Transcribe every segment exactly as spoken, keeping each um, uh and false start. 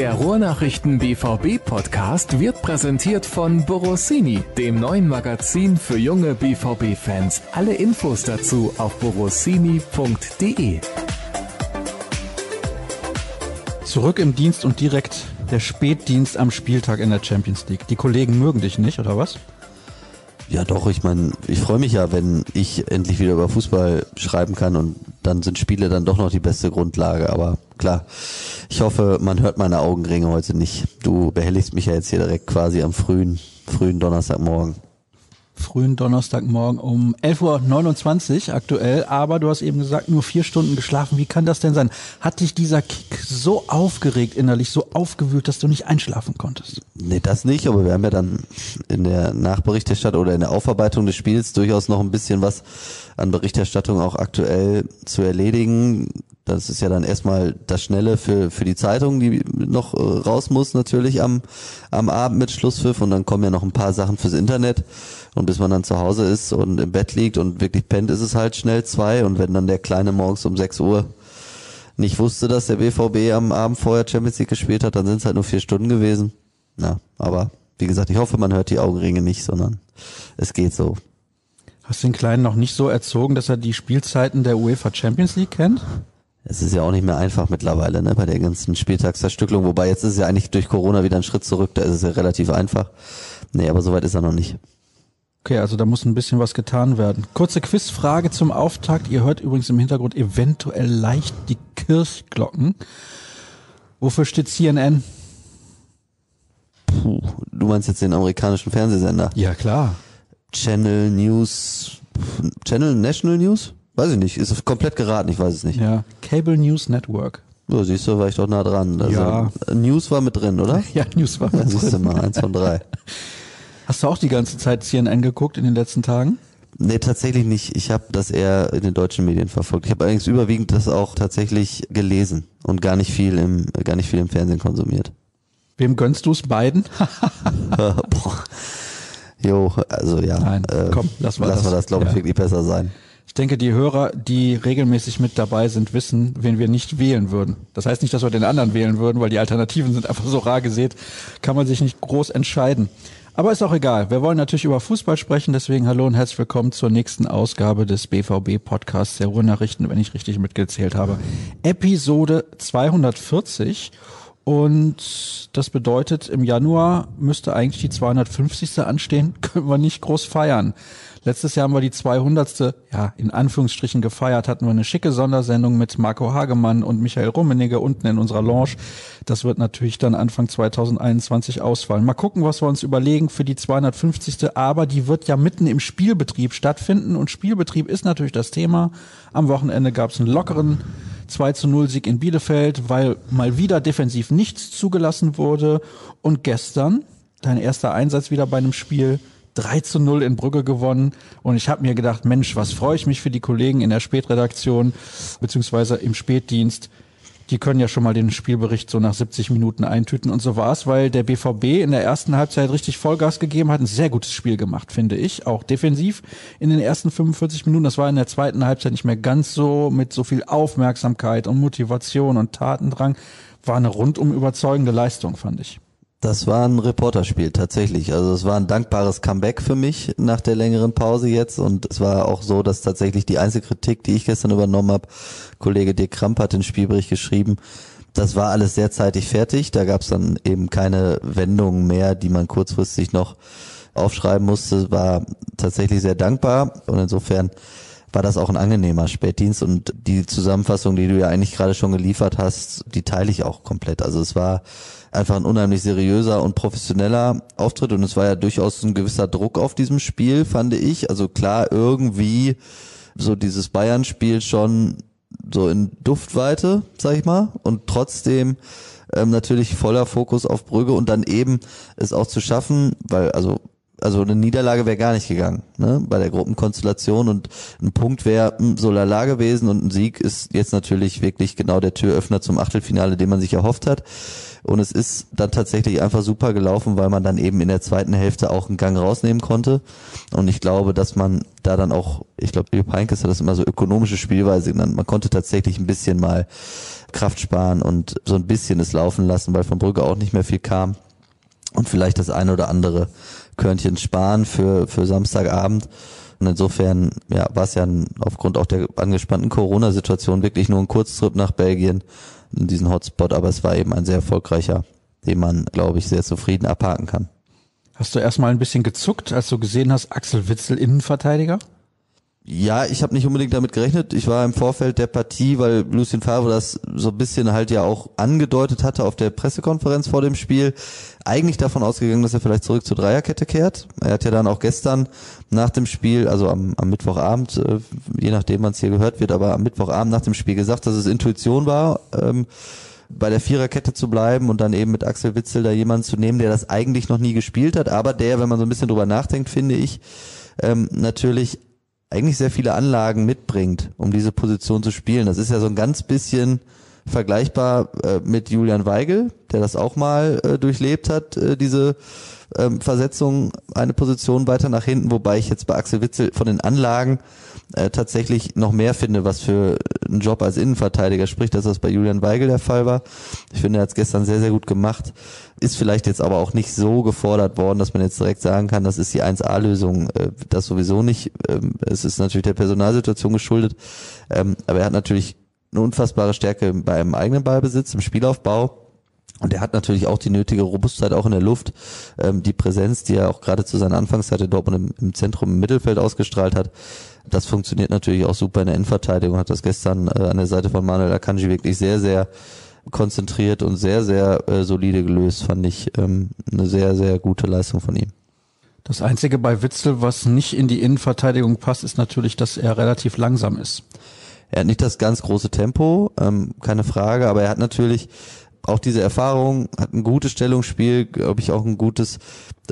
Der Ruhrnachrichten B V B-Podcast wird präsentiert von Borossini, dem neuen Magazin für junge B V B-Fans. Alle Infos dazu auf borossini punkt de. Zurück im Dienst und direkt der Spätdienst am Spieltag in der Champions League. Die Kollegen mögen dich nicht, oder was? Ja doch, ich meine, ich freue mich ja, wenn ich endlich wieder über Fußball schreiben kann, und dann sind Spiele dann doch noch die beste Grundlage, aber klar, ich hoffe, man hört meine Augenringe heute nicht. Du behelligst mich ja jetzt hier direkt quasi am frühen, frühen Donnerstagmorgen. Frühen Donnerstagmorgen um elf Uhr neunundzwanzig aktuell, aber du hast eben gesagt, nur vier Stunden geschlafen, wie kann das denn sein? Hat dich dieser Kick so aufgeregt innerlich, so aufgewühlt, dass du nicht einschlafen konntest? Nee, das nicht, aber wir haben ja dann in der Nachberichterstattung oder in der Aufarbeitung des Spiels durchaus noch ein bisschen was an Berichterstattung auch aktuell zu erledigen. Das ist ja dann erstmal das Schnelle für für die Zeitung, die noch raus muss natürlich am am Abend mit Schlusspfiff, und dann kommen ja noch ein paar Sachen fürs Internet, und bis man dann zu Hause ist und im Bett liegt und wirklich pennt, ist es halt schnell zwei, und wenn dann der Kleine morgens um sechs Uhr nicht wusste, dass der B V B am Abend vorher Champions League gespielt hat, dann sind es halt nur vier Stunden gewesen. Ja, aber wie gesagt, ich hoffe, man hört die Augenringe nicht, sondern es geht so. Hast du den Kleinen noch nicht so erzogen, dass er die Spielzeiten der UEFA Champions League kennt? Es ist ja auch nicht mehr einfach mittlerweile, ne, bei der ganzen Spieltagsverstückelung. Wobei, jetzt ist es ja eigentlich durch Corona wieder ein Schritt zurück, da ist es ja relativ einfach. Nee, aber soweit ist er noch nicht. Okay, also da muss ein bisschen was getan werden. Kurze Quizfrage zum Auftakt. Ihr hört übrigens im Hintergrund eventuell leicht die Kirchglocken. Wofür steht C N N? Puh, du meinst jetzt den amerikanischen Fernsehsender? Ja, klar. Channel News, Channel National News? Weiß ich nicht, ist komplett geraten, ich weiß es nicht. Ja, Cable News Network. Ja, siehst du, war ich doch nah dran. Also ja. News war mit drin, oder? Ja, News war mit drin. Siehst du mal, eins von drei. Hast du auch die ganze Zeit C N N geguckt in den letzten Tagen? Nee, tatsächlich nicht. Ich habe das eher in den deutschen Medien verfolgt. Ich habe allerdings überwiegend das auch tatsächlich gelesen und gar nicht viel im, gar nicht viel im Fernsehen konsumiert. Wem gönnst du es? Beiden? Jo, also ja. Nein, äh, komm, lass mal lass das, das glaube ich, ja. Wirklich besser sein. Ich denke, die Hörer, die regelmäßig mit dabei sind, wissen, wen wir nicht wählen würden. Das heißt nicht, dass wir den anderen wählen würden, weil die Alternativen sind einfach so rar gesät, kann man sich nicht groß entscheiden. Aber ist auch egal. Wir wollen natürlich über Fußball sprechen, deswegen hallo und herzlich willkommen zur nächsten Ausgabe des B V B-Podcasts der Ruhrnachrichten, wenn ich richtig mitgezählt habe. Episode zweihundertvierzig. Und das bedeutet, im Januar müsste eigentlich die zweihundertfünfzigste anstehen, können wir nicht groß feiern. Letztes Jahr haben wir die zweihundertste, ja, in Anführungsstrichen gefeiert, hatten wir eine schicke Sondersendung mit Marco Hagemann und Michael Rummenigge unten in unserer Lounge. Das wird natürlich dann Anfang zweitausendeinundzwanzig ausfallen. Mal gucken, was wir uns überlegen für die zweihundertfünfzigste, aber die wird ja mitten im Spielbetrieb stattfinden, und Spielbetrieb ist natürlich das Thema. Am Wochenende gab es einen lockeren zwei zu null Sieg in Bielefeld, weil mal wieder defensiv nichts zugelassen wurde. Und gestern, dein erster Einsatz wieder bei einem Spiel, drei zu null in Brügge gewonnen. Und ich habe mir gedacht, Mensch, was freue ich mich für die Kollegen in der Spätredaktion beziehungsweise im Spätdienst. Die können ja schon mal den Spielbericht so nach siebzig Minuten eintüten. Und so war es, weil der B V B in der ersten Halbzeit richtig Vollgas gegeben hat. Ein sehr gutes Spiel gemacht, finde ich. Auch defensiv in den ersten fünfundvierzig Minuten. Das war in der zweiten Halbzeit nicht mehr ganz so mit so viel Aufmerksamkeit und Motivation und Tatendrang. War eine rundum überzeugende Leistung, fand ich. Das war ein Reporterspiel tatsächlich. Also es war ein dankbares Comeback für mich nach der längeren Pause jetzt, und es war auch so, dass tatsächlich die einzige Kritik, die ich gestern übernommen habe, Kollege Dirk Kramp hat den Spielbericht geschrieben, das war alles sehr zeitig fertig. Da gab es dann eben keine Wendungen mehr, die man kurzfristig noch aufschreiben musste. War tatsächlich sehr dankbar, und insofern war das auch ein angenehmer Spätdienst, und die Zusammenfassung, die du ja eigentlich gerade schon geliefert hast, die teile ich auch komplett. Also es war einfach ein unheimlich seriöser und professioneller Auftritt, und es war ja durchaus ein gewisser Druck auf diesem Spiel, fand ich. Also klar, irgendwie so dieses Bayern-Spiel schon so in Duftweite, sag ich mal, und trotzdem ähm, natürlich voller Fokus auf Brügge, und dann eben es auch zu schaffen, weil also also eine Niederlage wäre gar nicht gegangen, ne, bei der Gruppenkonstellation, und ein Punkt wäre so lala gewesen, und ein Sieg ist jetzt natürlich wirklich genau der Türöffner zum Achtelfinale, den man sich erhofft hat, und es ist dann tatsächlich einfach super gelaufen, weil man dann eben in der zweiten Hälfte auch einen Gang rausnehmen konnte, und ich glaube, dass man da dann auch, ich glaube, Jupp Heynckes hat das immer so ökonomische Spielweise genannt, man konnte tatsächlich ein bisschen mal Kraft sparen und so ein bisschen es laufen lassen, weil von Brügge auch nicht mehr viel kam. Und vielleicht das eine oder andere Körnchen sparen für für Samstagabend. Und insofern ja, war es ja aufgrund auch der angespannten Corona-Situation wirklich nur ein Kurztrip nach Belgien in diesen Hotspot. Aber es war eben ein sehr erfolgreicher, den man, glaube ich, sehr zufrieden abhaken kann. Hast du erstmal ein bisschen gezuckt, als du gesehen hast, Axel Witsel, Innenverteidiger? Ja, ich habe nicht unbedingt damit gerechnet. Ich war im Vorfeld der Partie, weil Lucien Favre das so ein bisschen halt ja auch angedeutet hatte auf der Pressekonferenz vor dem Spiel, eigentlich davon ausgegangen, dass er vielleicht zurück zur Dreierkette kehrt. Er hat ja dann auch gestern nach dem Spiel, also am, am Mittwochabend, äh, je nachdem wann es hier gehört wird, aber am Mittwochabend nach dem Spiel gesagt, dass es Intuition war, ähm, bei der Viererkette zu bleiben und dann eben mit Axel Witsel da jemanden zu nehmen, der das eigentlich noch nie gespielt hat, aber der, wenn man so ein bisschen drüber nachdenkt, finde ich, ähm, natürlich eigentlich sehr viele Anlagen mitbringt, um diese Position zu spielen. Das ist ja so ein ganz bisschen vergleichbar äh, mit Julian Weigl, der das auch mal äh, durchlebt hat, äh, diese äh, Versetzung, eine Position weiter nach hinten, wobei ich jetzt bei Axel Witsel von den Anlagen äh, tatsächlich noch mehr finde, was für einen Job als Innenverteidiger spricht, dass das bei Julian Weigl der Fall war. Ich finde, er hat es gestern sehr, sehr gut gemacht, ist vielleicht jetzt aber auch nicht so gefordert worden, dass man jetzt direkt sagen kann, das ist die eins A Lösung, äh, das sowieso nicht. Ähm, es ist natürlich der Personalsituation geschuldet, ähm, aber er hat natürlich eine unfassbare Stärke beim eigenen Ballbesitz, im Spielaufbau. Und er hat natürlich auch die nötige Robustheit auch in der Luft, ähm, die Präsenz, die er auch gerade zu seiner Anfangszeit in Dortmund im, im Zentrum, im Mittelfeld ausgestrahlt hat. Das funktioniert natürlich auch super in der Innenverteidigung, hat das gestern äh, an der Seite von Manuel Akanji wirklich sehr, sehr konzentriert und sehr, sehr äh, solide gelöst, fand ich ähm, eine sehr, sehr gute Leistung von ihm. Das Einzige bei Witsel, was nicht in die Innenverteidigung passt, ist natürlich, dass er relativ langsam ist. Er hat nicht das ganz große Tempo, ähm, keine Frage, aber er hat natürlich auch diese Erfahrung, hat ein gutes Stellungsspiel, glaube ich auch ein gutes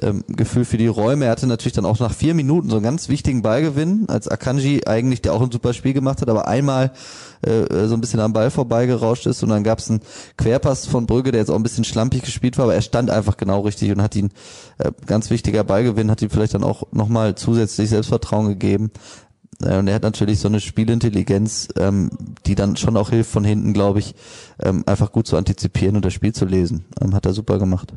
ähm, Gefühl für die Räume. Er hatte natürlich dann auch nach vier Minuten so einen ganz wichtigen Ballgewinn, als Akanji eigentlich, der auch ein super Spiel gemacht hat, aber einmal äh, so ein bisschen am Ball vorbeigerauscht ist und dann gab es einen Querpass von Brügge, der jetzt auch ein bisschen schlampig gespielt war, aber er stand einfach genau richtig und hat ihn, äh, ganz wichtiger Ballgewinn, hat ihm vielleicht dann auch nochmal zusätzlich Selbstvertrauen gegeben. Und er hat natürlich so eine Spielintelligenz, ähm, die dann schon auch hilft von hinten, glaube ich, ähm, einfach gut zu antizipieren und das Spiel zu lesen. Ähm, hat er super gemacht.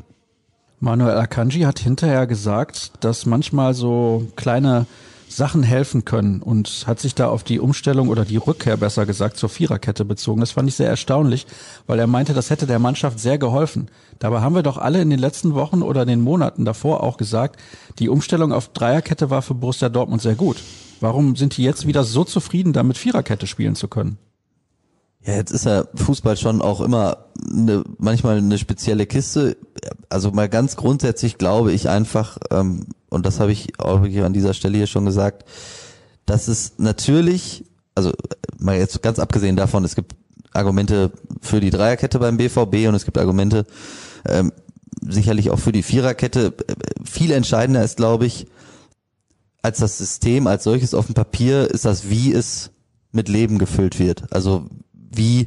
Manuel Akanji hat hinterher gesagt, dass manchmal so kleine Sachen helfen können und hat sich da auf die Umstellung oder die Rückkehr, besser gesagt, zur Viererkette bezogen. Das fand ich sehr erstaunlich, weil er meinte, das hätte der Mannschaft sehr geholfen. Dabei haben wir doch alle in den letzten Wochen oder in den Monaten davor auch gesagt, die Umstellung auf Dreierkette war für Borussia Dortmund sehr gut. Warum sind die jetzt wieder so zufrieden, damit Viererkette spielen zu können? Ja, jetzt ist ja Fußball schon auch immer eine, manchmal eine spezielle Kiste. Also mal ganz grundsätzlich glaube ich einfach, ähm, und das habe ich auch an dieser Stelle hier schon gesagt, dass es natürlich, also mal jetzt ganz abgesehen davon, es gibt Argumente für die Dreierkette beim B V B und es gibt Argumente ähm, sicherlich auch für die Viererkette. Viel entscheidender ist, glaube ich, als das System als solches auf dem Papier ist das, wie es mit Leben gefüllt wird. Also wie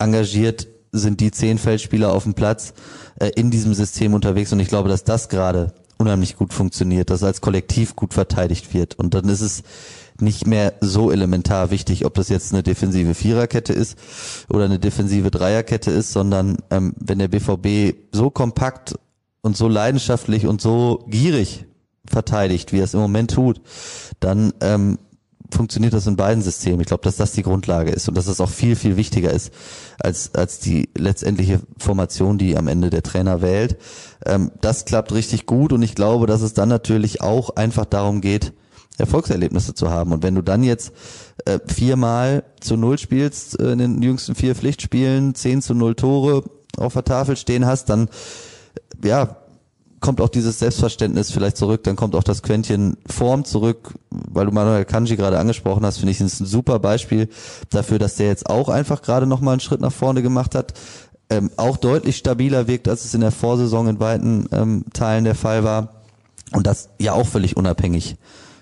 engagiert sind die zehn Feldspieler auf dem Platz äh, in diesem System unterwegs. Und ich glaube, dass das gerade unheimlich gut funktioniert, dass als Kollektiv gut verteidigt wird. Und dann ist es nicht mehr so elementar wichtig, ob das jetzt eine defensive Viererkette ist oder eine defensive Dreierkette ist, sondern ähm, wenn der B V B so kompakt und so leidenschaftlich und so gierig verteidigt, wie er es im Moment tut, dann ähm, funktioniert das in beiden Systemen. Ich glaube, dass das die Grundlage ist und dass das auch viel, viel wichtiger ist als als die letztendliche Formation, die am Ende der Trainer wählt. Ähm, das klappt richtig gut und ich glaube, dass es dann natürlich auch einfach darum geht, Erfolgserlebnisse zu haben. Und wenn du dann jetzt äh, viermal zu null spielst, äh, in den jüngsten vier Pflichtspielen, zehn zu null Tore auf der Tafel stehen hast, dann ja, kommt auch dieses Selbstverständnis vielleicht zurück, dann kommt auch das Quäntchen Form zurück, weil du Manuel Kanji gerade angesprochen hast, finde ich, ist ein super Beispiel dafür, dass der jetzt auch einfach gerade nochmal einen Schritt nach vorne gemacht hat, ähm, auch deutlich stabiler wirkt, als es in der Vorsaison in weiten ähm, Teilen der Fall war und das ja auch völlig unabhängig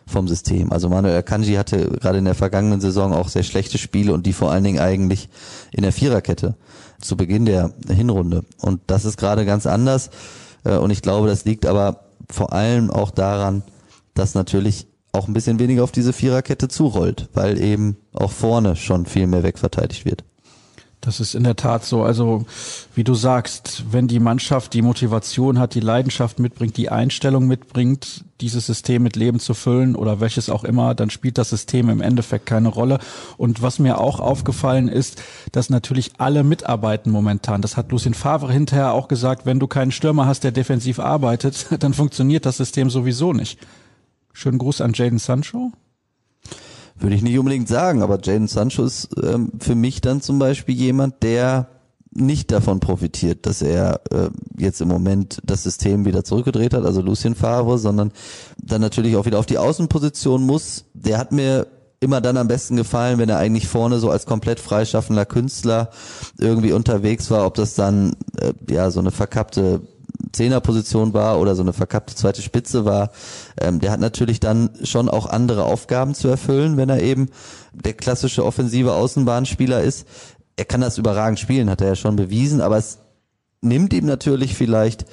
vom System. Also Manuel Akanji hatte gerade in der vergangenen Saison auch sehr schlechte Spiele und die vor allen Dingen eigentlich in der Viererkette zu Beginn der Hinrunde und das ist gerade ganz anders. Und ich glaube, das liegt aber vor allem auch daran, dass natürlich auch ein bisschen weniger auf diese Viererkette zurollt, weil eben auch vorne schon viel mehr wegverteidigt wird. Das ist in der Tat so. Also wie du sagst, wenn die Mannschaft die Motivation hat, die Leidenschaft mitbringt, die Einstellung mitbringt, dieses System mit Leben zu füllen oder welches auch immer, dann spielt das System im Endeffekt keine Rolle. Und was mir auch aufgefallen ist, dass natürlich alle mitarbeiten momentan. Das hat Lucien Favre hinterher auch gesagt, wenn du keinen Stürmer hast, der defensiv arbeitet, dann funktioniert das System sowieso nicht. Schönen Gruß an Jadon Sancho. Würde ich nicht unbedingt sagen, aber Jadon Sancho ist ähm, für mich dann zum Beispiel jemand, der nicht davon profitiert, dass er äh, jetzt im Moment das System wieder zurückgedreht hat, also Lucien Favre, sondern dann natürlich auch wieder auf die Außenposition muss. Der hat mir immer dann am besten gefallen, wenn er eigentlich vorne so als komplett freischaffender Künstler irgendwie unterwegs war, ob das dann äh, ja so eine verkappte Zehnerposition war oder so eine verkappte zweite Spitze war. Ähm, der hat natürlich dann schon auch andere Aufgaben zu erfüllen, wenn er eben der klassische offensive Außenbahnspieler ist. Er kann das überragend spielen, hat er ja schon bewiesen, aber es nimmt ihm natürlich vielleicht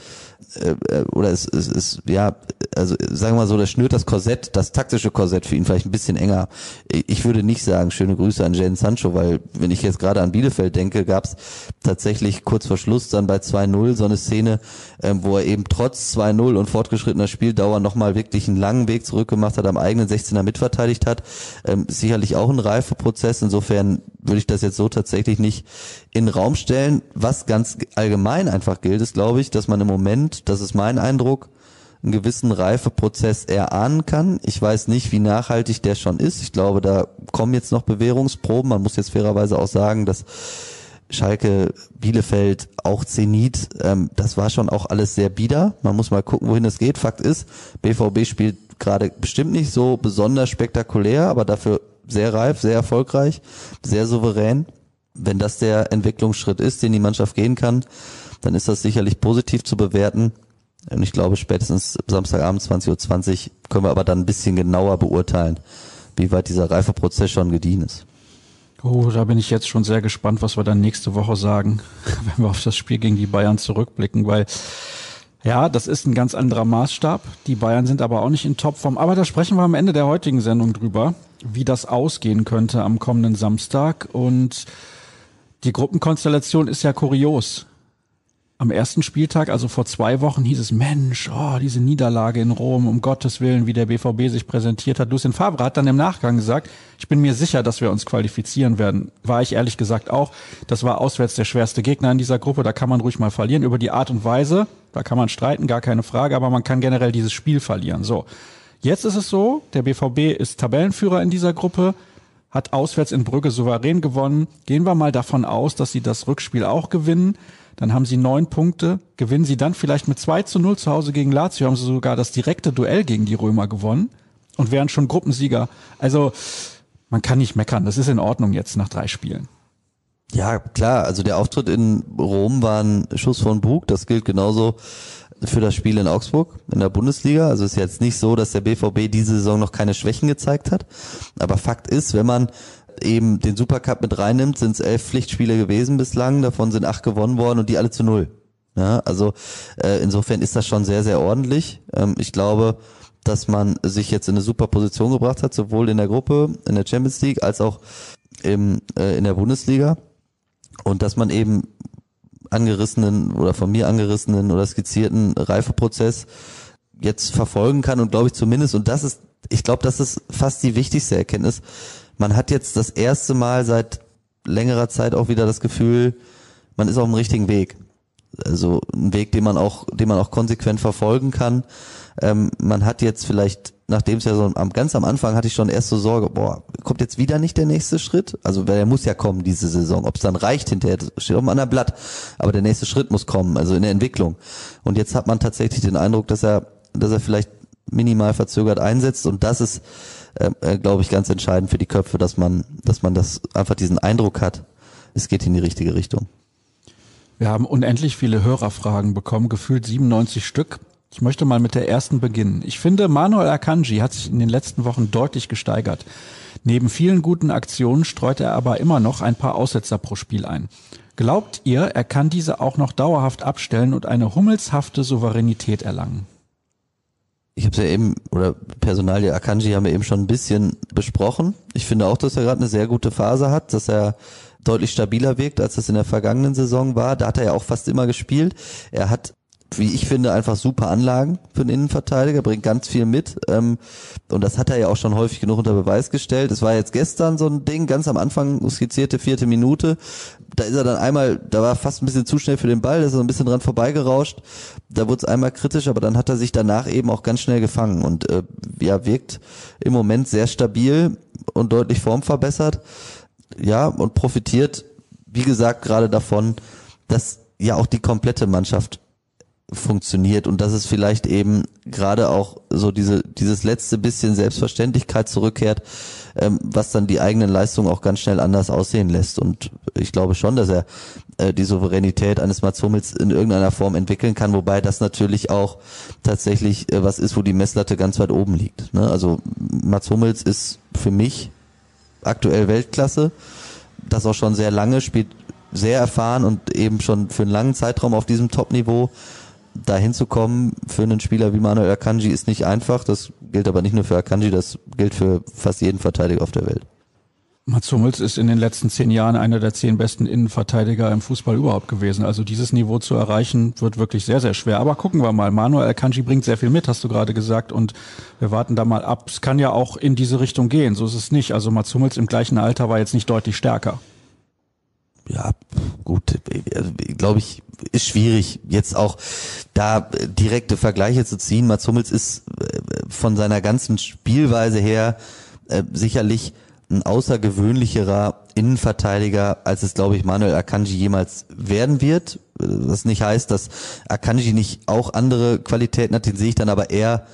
äh, oder es es ist ja, also sagen wir mal so, das schnürt das Korsett, das taktische Korsett für ihn vielleicht ein bisschen enger. Ich würde nicht sagen, schöne Grüße an Jadon Sancho, weil wenn ich jetzt gerade an Bielefeld denke, gab es tatsächlich kurz vor Schluss dann bei zwei null so eine Szene, äh, wo er eben trotz zwei null und fortgeschrittener Spieldauer nochmal wirklich einen langen Weg zurückgemacht hat, am eigenen sechzehner mitverteidigt hat. Ähm, sicherlich auch ein Reifeprozess, insofern würde ich das jetzt so tatsächlich nicht in den Raum stellen. Was ganz allgemein einfach gilt, ist, glaube ich, dass man im Moment, das ist mein Eindruck, einen gewissen Reifeprozess erahnen kann. Ich weiß nicht, wie nachhaltig der schon ist. Ich glaube, da kommen jetzt noch Bewährungsproben. Man muss jetzt fairerweise auch sagen, dass Schalke, Bielefeld, auch Zenit, ähm, das war schon auch alles sehr bieder. Man muss mal gucken, wohin das geht. Fakt ist, B V B spielt gerade bestimmt nicht so besonders spektakulär, aber dafür sehr reif, sehr erfolgreich, sehr souverän. Wenn das der Entwicklungsschritt ist, den die Mannschaft gehen kann, dann ist das sicherlich positiv zu bewerten. Und ich glaube, spätestens Samstagabend zwanzig Uhr zwanzig können wir aber dann ein bisschen genauer beurteilen, wie weit dieser Reifeprozess schon gediehen ist. Oh, da bin ich jetzt schon sehr gespannt, was wir dann nächste Woche sagen, wenn wir auf das Spiel gegen die Bayern zurückblicken, weil ja, das ist ein ganz anderer Maßstab. Die Bayern sind aber auch nicht in Topform. Aber da sprechen wir am Ende der heutigen Sendung drüber, wie das ausgehen könnte am kommenden Samstag. Und die Gruppenkonstellation ist ja kurios. Am ersten Spieltag, also vor zwei Wochen, hieß es, Mensch, oh, diese Niederlage in Rom, um Gottes Willen, wie der B V B sich präsentiert hat. Lucien Favre hat dann im Nachgang gesagt, ich bin mir sicher, dass wir uns qualifizieren werden. War ich ehrlich gesagt auch. Das war auswärts der schwerste Gegner in dieser Gruppe. Da kann man ruhig mal verlieren. Über die Art und Weise, da kann man streiten, gar keine Frage. Aber man kann generell dieses Spiel verlieren. So, jetzt ist es so, der B V B ist Tabellenführer in dieser Gruppe, hat auswärts in Brügge souverän gewonnen. Gehen wir mal davon aus, dass sie das Rückspiel auch gewinnen. Dann haben sie neun Punkte, gewinnen sie dann vielleicht mit zwei zu null zu Hause gegen Lazio, haben sie sogar das direkte Duell gegen die Römer gewonnen und wären schon Gruppensieger. Also man kann nicht meckern, das ist in Ordnung jetzt nach drei Spielen. Ja, klar, also der Auftritt in Rom war ein Schuss von Bug, das gilt genauso für das Spiel in Augsburg in der Bundesliga. Also es ist jetzt nicht so, dass der B V B diese Saison noch keine Schwächen gezeigt hat, aber Fakt ist, wenn man eben den Supercup mit reinnimmt, sind es elf Pflichtspiele gewesen bislang, davon sind acht gewonnen worden und die alle zu null. Ja, also äh, insofern ist das schon sehr, sehr ordentlich. Ähm, ich glaube, dass man sich jetzt in eine super Position gebracht hat, sowohl in der Gruppe, in der Champions League, als auch im, äh, in der Bundesliga, und dass man eben angerissenen oder von mir angerissenen oder skizzierten Reifeprozess jetzt verfolgen kann und glaube ich zumindest, und das ist, ich glaube, das ist fast die wichtigste Erkenntnis, man hat jetzt das erste Mal seit längerer Zeit auch wieder das Gefühl, man ist auf dem richtigen Weg. Also ein Weg, den man auch, den man auch konsequent verfolgen kann. Ähm, man hat jetzt vielleicht, nachdem es ja so am, ganz am Anfang hatte ich schon erst so Sorge, boah, kommt jetzt wieder nicht der nächste Schritt? Also der muss ja kommen diese Saison. Ob es dann reicht hinterher, das steht auf einem anderen Blatt. Aber der nächste Schritt muss kommen, also in der Entwicklung. Und jetzt hat man tatsächlich den Eindruck, dass er, dass er vielleicht minimal verzögert einsetzt, und das ist, äh, glaube ich, ganz entscheidend für die Köpfe, dass man, dass man das einfach diesen Eindruck hat, es geht in die richtige Richtung. Wir haben unendlich viele Hörerfragen bekommen, gefühlt siebenundneunzig Stück. Ich möchte mal mit der ersten beginnen. Ich finde, Manuel Akanji hat sich in den letzten Wochen deutlich gesteigert. Neben vielen guten Aktionen streut er aber immer noch ein paar Aussetzer pro Spiel ein. Glaubt ihr, er kann diese auch noch dauerhaft abstellen und eine hummelshafte Souveränität erlangen? Ich habe es ja eben, oder Personalie Akanji haben wir eben schon ein bisschen besprochen. Ich finde auch, dass er gerade eine sehr gute Phase hat, dass er deutlich stabiler wirkt, als das in der vergangenen Saison war. Da hat er ja auch fast immer gespielt. Er hat, wie ich finde, einfach super Anlagen für einen Innenverteidiger, bringt ganz viel mit, ähm, und das hat er ja auch schon häufig genug unter Beweis gestellt. Es war jetzt gestern so ein Ding, ganz am Anfang skizzierte vierte Minute, da ist er dann einmal, da war fast ein bisschen zu schnell für den Ball, da ist er so ein bisschen dran vorbeigerauscht, da wurde es einmal kritisch, aber dann hat er sich danach eben auch ganz schnell gefangen und äh, ja, wirkt im Moment sehr stabil und deutlich formverbessert, ja, und profitiert, wie gesagt, gerade davon, dass ja auch die komplette Mannschaft funktioniert und dass es vielleicht eben gerade auch so diese dieses letzte bisschen Selbstverständlichkeit zurückkehrt, ähm, was dann die eigenen Leistungen auch ganz schnell anders aussehen lässt. Und ich glaube schon, dass er äh, die Souveränität eines Mats Hummels in irgendeiner Form entwickeln kann, wobei das natürlich auch tatsächlich äh, was ist, wo die Messlatte ganz weit oben liegt, ne? Also Mats Hummels ist für mich aktuell Weltklasse, das auch schon sehr lange, spielt sehr erfahren und eben schon für einen langen Zeitraum auf diesem Top-Niveau. Da hinzukommen für einen Spieler wie Manuel Akanji ist nicht einfach, das gilt aber nicht nur für Akanji, das gilt für fast jeden Verteidiger auf der Welt. Mats Hummels ist in den letzten zehn Jahren einer der zehn besten Innenverteidiger im Fußball überhaupt gewesen. Also dieses Niveau zu erreichen, wird wirklich sehr, sehr schwer. Aber gucken wir mal. Manuel Akanji bringt sehr viel mit, hast du gerade gesagt. Und wir warten da mal ab. Es kann ja auch in diese Richtung gehen. So ist es nicht. Also Mats Hummels im gleichen Alter war jetzt nicht deutlich stärker. Ja, gut, glaube ich, ist schwierig, jetzt auch da direkte Vergleiche zu ziehen. Mats Hummels ist von seiner ganzen Spielweise her äh, sicherlich ein außergewöhnlicherer Innenverteidiger, als es, glaube ich, Manuel Akanji jemals werden wird. Was nicht heißt, dass Akanji nicht auch andere Qualitäten hat, den sehe ich dann aber eher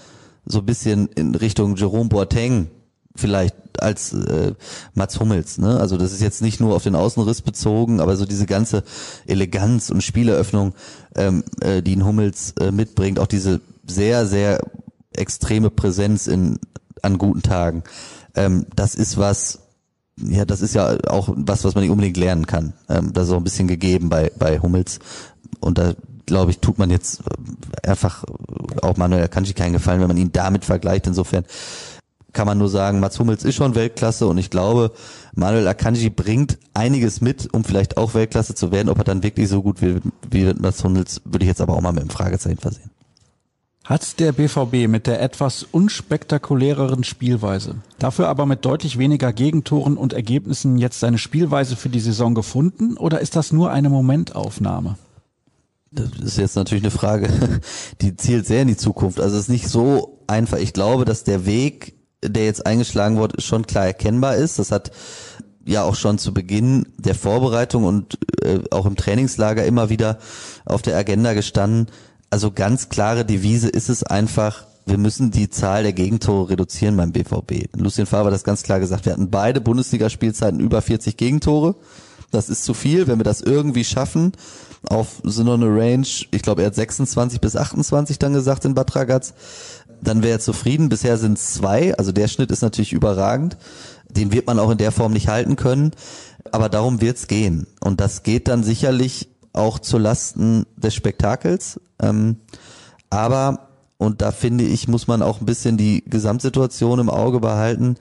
so ein bisschen in Richtung Jerome Boateng vielleicht als äh, Mats Hummels, ne? Also das ist jetzt nicht nur auf den Außenriss bezogen, aber so diese ganze Eleganz und Spieleröffnung, ähm, äh, die ein Hummels äh, mitbringt, auch diese sehr, sehr extreme Präsenz in an guten Tagen, ähm, das ist was, ja, das ist ja auch was, was man nicht unbedingt lernen kann. Ähm, das ist auch ein bisschen gegeben bei bei Hummels und da glaube ich, tut man jetzt einfach auch Manuel Akanji keinen Gefallen, wenn man ihn damit vergleicht. Insofern kann man nur sagen, Mats Hummels ist schon Weltklasse und ich glaube, Manuel Akanji bringt einiges mit, um vielleicht auch Weltklasse zu werden. Ob er dann wirklich so gut wird wie Mats Hummels, würde ich jetzt aber auch mal mit einem Fragezeichen versehen. Hat der B V B mit der etwas unspektakuläreren Spielweise, dafür aber mit deutlich weniger Gegentoren und Ergebnissen jetzt seine Spielweise für die Saison gefunden oder ist das nur eine Momentaufnahme? Das ist jetzt natürlich eine Frage, die zielt sehr in die Zukunft. Also es ist nicht so einfach. Ich glaube, dass der Weg, der jetzt eingeschlagen wurde, schon klar erkennbar ist. Das hat ja auch schon zu Beginn der Vorbereitung und äh, auch im Trainingslager immer wieder auf der Agenda gestanden. Also ganz klare Devise ist es einfach, wir müssen die Zahl der Gegentore reduzieren beim B V B. Lucien Favre hat das ganz klar gesagt, wir hatten beide Bundesligaspielzeiten über vierzig Gegentore. Das ist zu viel, wenn wir das irgendwie schaffen, auf so eine Range, ich glaube er hat sechsundzwanzig bis achtundzwanzig dann gesagt in Bad Ragaz, dann wäre er zufrieden. Bisher sind es zwei, also der Schnitt ist natürlich überragend. Den wird man auch in der Form nicht halten können, aber darum wird's gehen. Und das geht dann sicherlich auch zu Lasten des Spektakels. Ähm, aber, und da finde ich, muss man auch ein bisschen die Gesamtsituation im Auge behalten,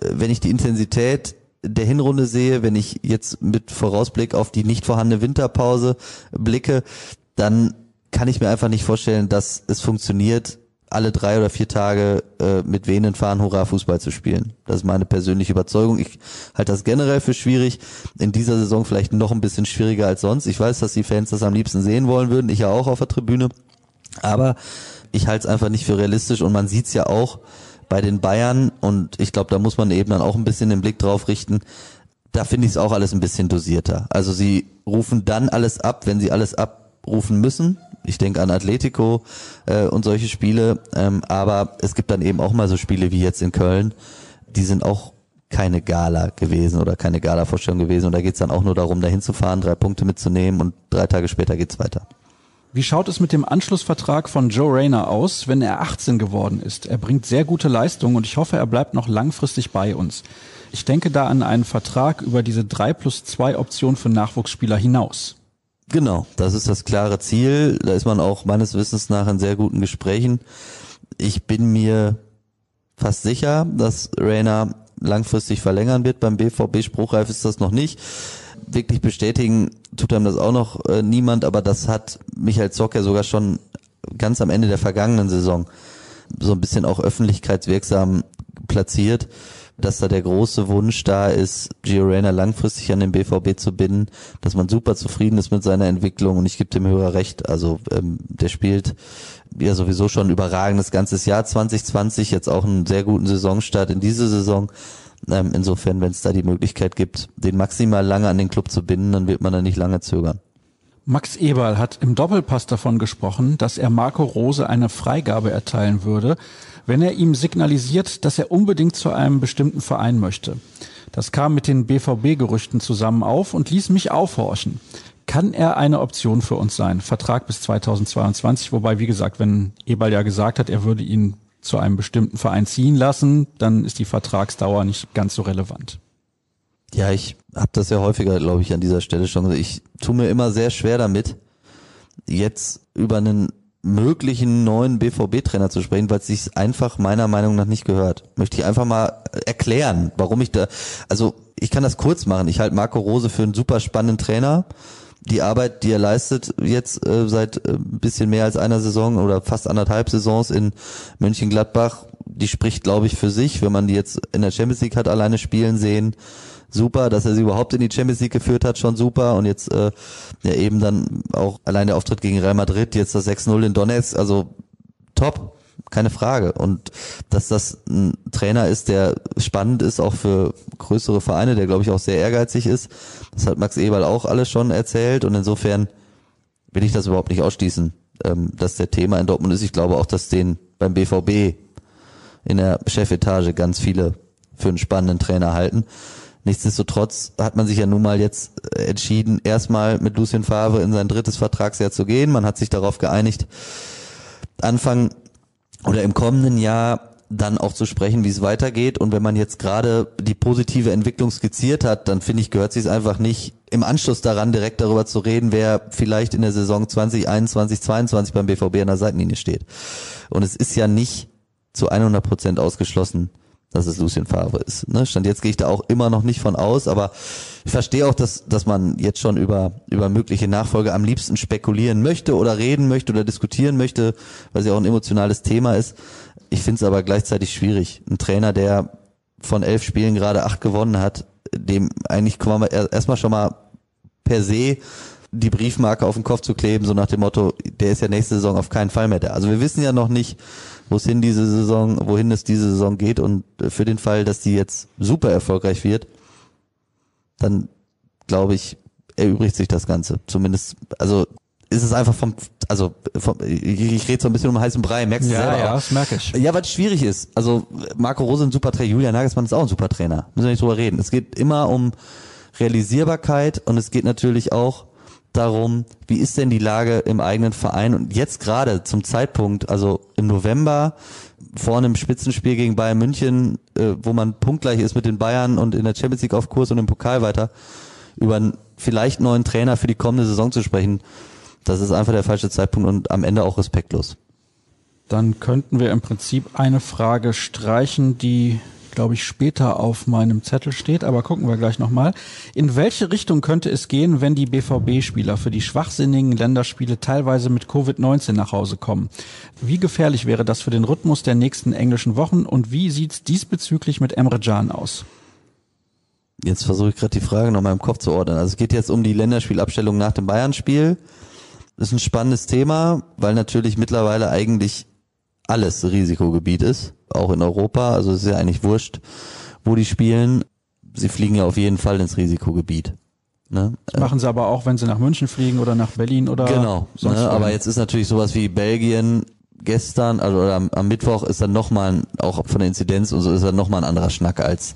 wenn ich die Intensität der Hinrunde sehe, wenn ich jetzt mit Vorausblick auf die nicht vorhandene Winterpause blicke, dann kann ich mir einfach nicht vorstellen, dass es funktioniert, alle drei oder vier Tage äh, mit Venen fahren, Hurra, Fußball zu spielen. Das ist meine persönliche Überzeugung. Ich halte das generell für schwierig. In dieser Saison vielleicht noch ein bisschen schwieriger als sonst. Ich weiß, dass die Fans das am liebsten sehen wollen würden. Ich ja auch auf der Tribüne. Aber ich halte es einfach nicht für realistisch. Und man sieht es ja auch bei den Bayern. Und ich glaube, da muss man eben dann auch ein bisschen den Blick drauf richten. Da finde ich es auch alles ein bisschen dosierter. Also sie rufen dann alles ab, wenn sie alles abrufen müssen. Ich denke an Atletico äh, und solche Spiele, ähm, aber es gibt dann eben auch mal so Spiele wie jetzt in Köln, die sind auch keine Gala gewesen oder keine Gala-Vorstellung gewesen und da geht's dann auch nur darum, da hinzufahren, drei Punkte mitzunehmen und drei Tage später geht's weiter. Wie schaut es mit dem Anschlussvertrag von Gio Reyna aus, wenn er achtzehn geworden ist? Er bringt sehr gute Leistungen und ich hoffe, er bleibt noch langfristig bei uns. Ich denke da an einen Vertrag über diese drei plus zwei Option für Nachwuchsspieler hinaus. Genau, das ist das klare Ziel. Da ist man auch meines Wissens nach in sehr guten Gesprächen. Ich bin mir fast sicher, dass Reyna langfristig verlängern wird. Beim B V B spruchreif ist das noch nicht. wirklich bestätigen tut einem das auch noch äh, niemand, aber das hat Michael Zorc ja sogar schon ganz am Ende der vergangenen Saison so ein bisschen auch öffentlichkeitswirksam platziert, dass da der große Wunsch da ist, Gio Reyna langfristig an den B V B zu binden, dass man super zufrieden ist mit seiner Entwicklung, und ich gebe dem Hörer recht, also ähm, der spielt ja sowieso schon ein überragendes ganzes Jahr zwanzig zwanzig, jetzt auch einen sehr guten Saisonstart in diese Saison. Ähm, insofern, wenn es da die Möglichkeit gibt, den maximal lange an den Club zu binden, dann wird man da nicht lange zögern. Max Eberl hat im Doppelpass davon gesprochen, dass er Marco Rose eine Freigabe erteilen würde, wenn er ihm signalisiert, dass er unbedingt zu einem bestimmten Verein möchte. Das kam mit den B V B-Gerüchten zusammen auf und ließ mich aufhorchen. Kann er eine Option für uns sein? Vertrag bis zweitausendzweiundzwanzig, wobei, wie gesagt, wenn Eberl ja gesagt hat, er würde ihn zu einem bestimmten Verein ziehen lassen, dann ist die Vertragsdauer nicht ganz so relevant. Ja, ich habe das ja häufiger, glaube ich, an dieser Stelle schon gesagt. Ich tue mir immer sehr schwer damit, jetzt über einen möglichen neuen B V B-Trainer zu sprechen, weil es sich einfach meiner Meinung nach nicht gehört. Möchte ich einfach mal erklären, warum ich da, also ich kann das kurz machen. Ich halte Marco Rose für einen super spannenden Trainer. Die Arbeit, die er leistet jetzt äh, seit ein äh, bisschen mehr als einer Saison oder fast anderthalb Saisons in Mönchengladbach, die spricht, glaube ich, für sich. Wenn man die jetzt in der Champions League hat alleine spielen sehen, super, dass er sie überhaupt in die Champions League geführt hat, schon super, und jetzt äh, ja eben dann auch allein der Auftritt gegen Real Madrid, jetzt das sechs null in Donetsk, also top, keine Frage, und dass das ein Trainer ist, der spannend ist, auch für größere Vereine, der, glaube ich, auch sehr ehrgeizig ist, das hat Max Eberl auch alles schon erzählt, und insofern will ich das überhaupt nicht ausschließen, ähm, dass der Thema in Dortmund ist. Ich glaube auch, dass den beim B V B in der Chefetage ganz viele für einen spannenden Trainer halten. Nichtsdestotrotz hat man sich ja nun mal jetzt entschieden, erstmal mit Lucien Favre in sein drittes Vertragsjahr zu gehen. Man hat sich darauf geeinigt, Anfang oder im kommenden Jahr dann auch zu sprechen, wie es weitergeht. Und wenn man jetzt gerade die positive Entwicklung skizziert hat, dann finde ich, gehört es sich einfach nicht, im Anschluss daran direkt darüber zu reden, wer vielleicht in der Saison zwanzig einundzwanzig, zweiundzwanzig beim B V B an der Seitenlinie steht. Und es ist ja nicht zu hundert Prozent ausgeschlossen, dass es Lucien Favre ist. Ne? Stand jetzt gehe ich da auch immer noch nicht von aus, aber ich verstehe auch, dass dass man jetzt schon über über mögliche Nachfolge am liebsten spekulieren möchte oder reden möchte oder diskutieren möchte, weil es ja auch ein emotionales Thema ist. Ich finde es aber gleichzeitig schwierig. Ein Trainer, der von elf Spielen gerade acht gewonnen hat, dem eigentlich kann man erstmal schon mal per se die Briefmarke auf den Kopf zu kleben, so nach dem Motto, der ist ja nächste Saison auf keinen Fall mehr da. Also wir wissen ja noch nicht, wohin diese Saison, wohin es diese Saison geht, und für den Fall, dass die jetzt super erfolgreich wird, dann glaube ich, erübrigt sich das Ganze. Zumindest, also ist es einfach vom, also vom, ich rede so ein bisschen um heißen Brei, merkst du ja, selber. Ja, das merke ich. Ja, weil es schwierig ist. Also Marco Rose ist ein super Trainer, Julian Nagelsmann ist auch ein super Trainer. Müssen wir nicht drüber reden. Es geht immer um Realisierbarkeit, und es geht natürlich auch darum, wie ist denn die Lage im eigenen Verein, und jetzt gerade zum Zeitpunkt, also im November vor einem Spitzenspiel gegen Bayern München, äh, wo man punktgleich ist mit den Bayern und in der Champions League auf Kurs und im Pokal weiter, über einen vielleicht neuen Trainer für die kommende Saison zu sprechen, das ist einfach der falsche Zeitpunkt und am Ende auch respektlos. Dann könnten wir im Prinzip eine Frage streichen, die, glaube ich, später auf meinem Zettel steht, aber gucken wir gleich nochmal. In welche Richtung könnte es gehen, wenn die B V B-Spieler für die schwachsinnigen Länderspiele teilweise mit Covid neunzehn nach Hause kommen? Wie gefährlich wäre das für den Rhythmus der nächsten englischen Wochen, und wie sieht's diesbezüglich mit Emre Can aus? Jetzt versuche ich gerade die Frage nochmal im Kopf zu ordnen. Also es geht jetzt um die Länderspielabstellung nach dem Bayern-Spiel. Das ist ein spannendes Thema, weil natürlich mittlerweile eigentlich alles Risikogebiet ist, auch in Europa. Also es ist ja eigentlich wurscht, wo die spielen. Sie fliegen ja auf jeden Fall ins Risikogebiet. Ne? Das machen sie aber auch, wenn sie nach München fliegen oder nach Berlin oder genau, sonst ne? Aber jetzt ist natürlich sowas wie Belgien gestern, also oder am, am Mittwoch ist dann nochmal, ein, auch von der Inzidenz und so, ist dann nochmal ein anderer Schnack als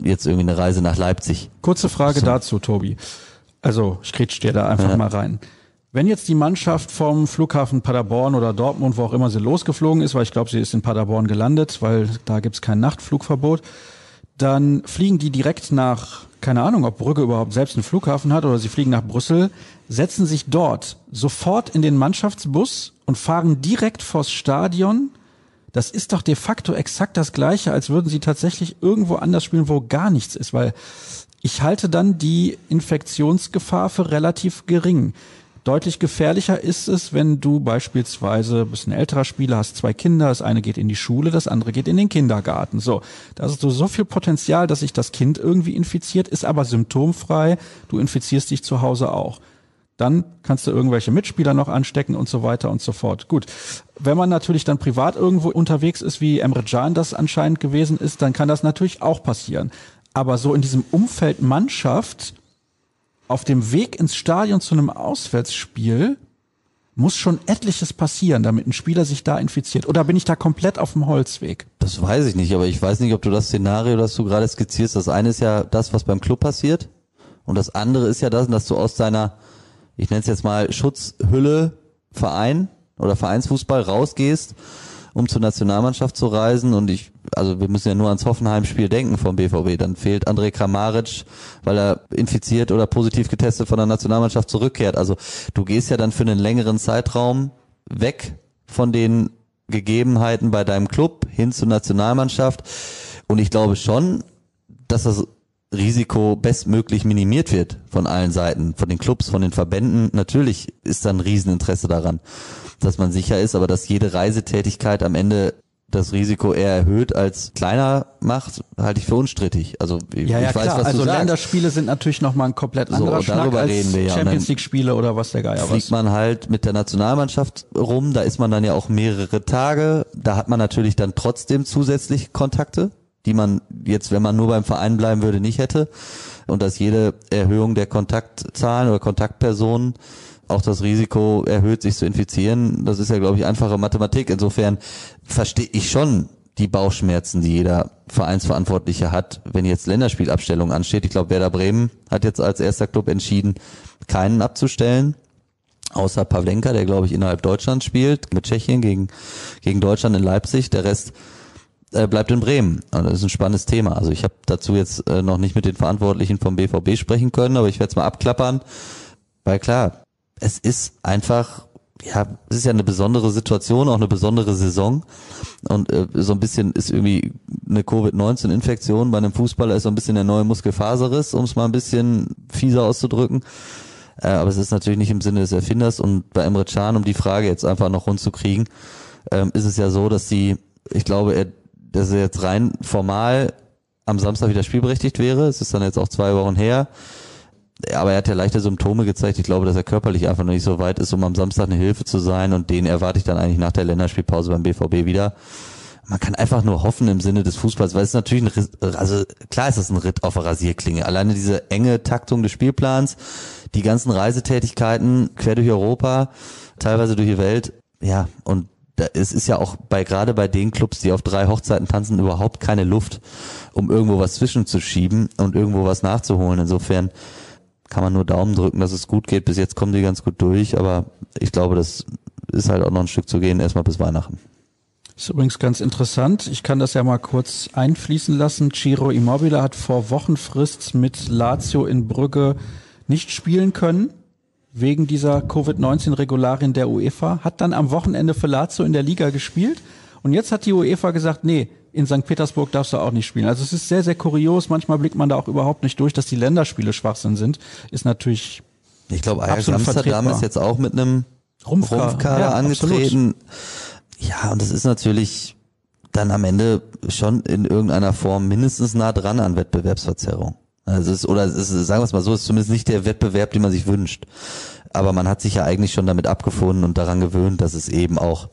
jetzt irgendwie eine Reise nach Leipzig. Kurze Frage so. Dazu, Tobi. Also ich kretsch dir da einfach ja. mal rein. Wenn jetzt die Mannschaft vom Flughafen Paderborn oder Dortmund, wo auch immer sie losgeflogen ist, weil ich glaube, sie ist in Paderborn gelandet, weil da gibt's kein Nachtflugverbot, dann fliegen die direkt nach, keine Ahnung, ob Brügge überhaupt selbst einen Flughafen hat, oder sie fliegen nach Brüssel, setzen sich dort sofort in den Mannschaftsbus und fahren direkt vors Stadion. Das ist doch de facto exakt das Gleiche, als würden sie tatsächlich irgendwo anders spielen, wo gar nichts ist, weil Ich halte dann die Infektionsgefahr für relativ gering. Deutlich gefährlicher ist es, wenn du beispielsweise ein bisschen älterer Spieler hast, zwei Kinder, das eine geht in die Schule, das andere geht in den Kindergarten. So, da hast du so viel Potenzial, dass sich das Kind irgendwie infiziert, ist aber symptomfrei, du infizierst dich zu Hause auch. Dann kannst du irgendwelche Mitspieler noch anstecken und so weiter und so fort. Gut, wenn man natürlich dann privat irgendwo unterwegs ist, wie Emre Can das anscheinend gewesen ist, dann kann das natürlich auch passieren. Aber so in diesem Umfeld Mannschaft, auf dem Weg ins Stadion zu einem Auswärtsspiel, muss schon etliches passieren, damit ein Spieler sich da infiziert. Oder bin ich da komplett auf dem Holzweg? Das weiß ich nicht, aber ich weiß nicht, ob du das Szenario, das du gerade skizzierst, das eine ist ja das, was beim Club passiert. Und das andere ist ja das, dass du aus deiner, ich nenne es jetzt mal Schutzhülle Verein oder Vereinsfußball rausgehst, um zur Nationalmannschaft zu reisen. Und ich, also wir müssen ja nur ans Hoffenheim-Spiel denken vom B V B. Dann fehlt Andrej Kramaric, weil er infiziert oder positiv getestet von der Nationalmannschaft zurückkehrt. Also du gehst ja dann für einen längeren Zeitraum weg von den Gegebenheiten bei deinem Club hin zur Nationalmannschaft. Und ich glaube schon, dass das Risiko bestmöglich minimiert wird von allen Seiten, von den Clubs, von den Verbänden. Natürlich ist da ein Rieseninteresse daran, dass man sicher ist, aber dass jede Reisetätigkeit am Ende das Risiko eher erhöht als kleiner macht, halte ich für unstrittig. Also ich, ja, ja, ich weiß, klar. was also du sagst. Länderspiele sind natürlich nochmal ein komplett anderer so, Schnack darüber als reden wir ja. Champions League Spiele oder was der Geier was. Fliegt man halt mit der Nationalmannschaft rum, da ist man dann ja auch mehrere Tage, da hat man natürlich dann trotzdem zusätzlich Kontakte, die man jetzt, wenn man nur beim Verein bleiben würde, nicht hätte. Und dass jede Erhöhung der Kontaktzahlen oder Kontaktpersonen auch das Risiko erhöht, sich zu infizieren, das ist ja, glaube ich, einfache Mathematik. Insofern verstehe ich schon die Bauchschmerzen, die jeder Vereinsverantwortliche hat, wenn jetzt Länderspielabstellung ansteht. Ich glaube, Werder Bremen hat jetzt als erster Club entschieden, keinen abzustellen, außer Pavlenka, der, glaube ich, innerhalb Deutschlands spielt, mit Tschechien gegen gegen Deutschland in Leipzig. Der Rest bleibt in Bremen. Also das ist ein spannendes Thema. Also ich habe dazu jetzt noch nicht mit den Verantwortlichen vom B V B sprechen können, aber ich werde es mal abklappern, weil klar, es ist einfach, ja, es ist ja eine besondere Situation, auch eine besondere Saison und äh, so ein bisschen ist irgendwie eine Covid neunzehn Infektion bei einem Fußballer ist so ein bisschen der neue Muskelfaserriss, um es mal ein bisschen fieser auszudrücken, äh, aber es ist natürlich nicht im Sinne des Erfinders und bei Emre Can, um die Frage jetzt einfach noch rund zu kriegen, ähm, ist es ja so, dass die, ich glaube, er dass er jetzt rein formal am Samstag wieder spielberechtigt wäre. Es ist dann jetzt auch zwei Wochen her. Aber er hat ja leichte Symptome gezeigt. Ich glaube, dass er körperlich einfach noch nicht so weit ist, um am Samstag eine Hilfe zu sein. Und den erwarte ich dann eigentlich nach der Länderspielpause beim B V B wieder. Man kann einfach nur hoffen im Sinne des Fußballs, weil es ist natürlich ein Riss, also klar ist es ein Ritt auf der Rasierklinge. Alleine diese enge Taktung des Spielplans, die ganzen Reisetätigkeiten quer durch Europa, teilweise durch die Welt. Ja, und es ist ja auch bei gerade bei den Clubs, die auf drei Hochzeiten tanzen, überhaupt keine Luft, um irgendwo was zwischenzuschieben und irgendwo was nachzuholen. Insofern kann man nur Daumen drücken, dass es gut geht. Bis jetzt kommen die ganz gut durch, aber ich glaube, das ist halt auch noch ein Stück zu gehen, erstmal bis Weihnachten. Das ist übrigens ganz interessant. Ich kann das ja mal kurz einfließen lassen. Ciro Immobile hat vor Wochenfrist mit Lazio in Brügge nicht spielen können, wegen dieser Covid neunzehn Regularien der UEFA, hat dann am Wochenende für Lazio in der Liga gespielt und jetzt hat die UEFA gesagt, nee, in Sankt Petersburg darfst du auch nicht spielen. Also es ist sehr, sehr kurios, manchmal blickt man da auch überhaupt nicht durch, dass die Länderspiele Schwachsinn sind, ist natürlich ich glaube, Ajax Amsterdam ist jetzt auch mit einem Rumpfkader, Rumpfkader ja, angetreten. Absolut. Ja, und das ist natürlich dann am Ende schon in irgendeiner Form mindestens nah dran an Wettbewerbsverzerrung. Also es ist, oder es ist, sagen wir es mal so, es ist zumindest nicht der Wettbewerb, den man sich wünscht. Aber man hat sich ja eigentlich schon damit abgefunden und daran gewöhnt, dass es eben auch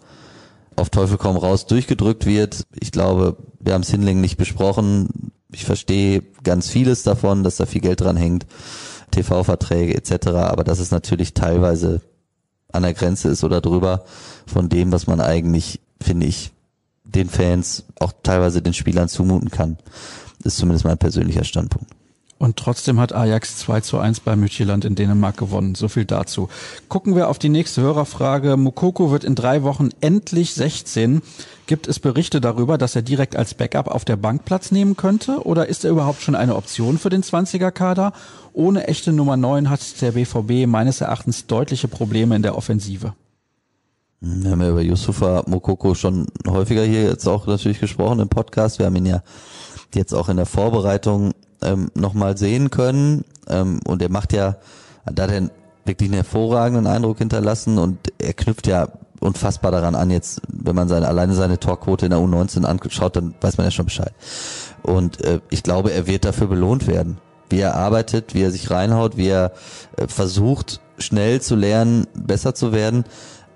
auf Teufel komm raus durchgedrückt wird. Ich glaube, wir haben es hinlänglich nicht besprochen. Ich verstehe ganz vieles davon, dass da viel Geld dran hängt, T V-Verträge et cetera. Aber dass es natürlich teilweise an der Grenze ist oder drüber von dem, was man eigentlich, finde ich, den Fans, auch teilweise den Spielern zumuten kann, ist zumindest mein persönlicher Standpunkt. Und trotzdem hat Ajax zwei zu eins bei Midtjylland in Dänemark gewonnen. So viel dazu. Gucken wir auf die nächste Hörerfrage. Moukoko wird in drei Wochen endlich sechzehn. Gibt es Berichte darüber, dass er direkt als Backup auf der Bank Platz nehmen könnte? Oder ist er überhaupt schon eine Option für den zwanziger Kader? Ohne echte Nummer neun hat der B V B meines Erachtens deutliche Probleme in der Offensive. Wir haben ja über Youssoufa Moukoko schon häufiger hier jetzt auch natürlich gesprochen im Podcast. Wir haben ihn ja jetzt auch in der Vorbereitung ähm, nochmal sehen können. Ähm, und er macht ja, da hat er wirklich einen hervorragenden Eindruck hinterlassen und er knüpft ja unfassbar daran an. Jetzt, wenn man seine, alleine seine Torquote in der U neunzehn anschaut, dann weiß man ja schon Bescheid. Und äh, ich glaube, er wird dafür belohnt werden. Wie er arbeitet, wie er sich reinhaut, wie er äh, versucht, schnell zu lernen, besser zu werden.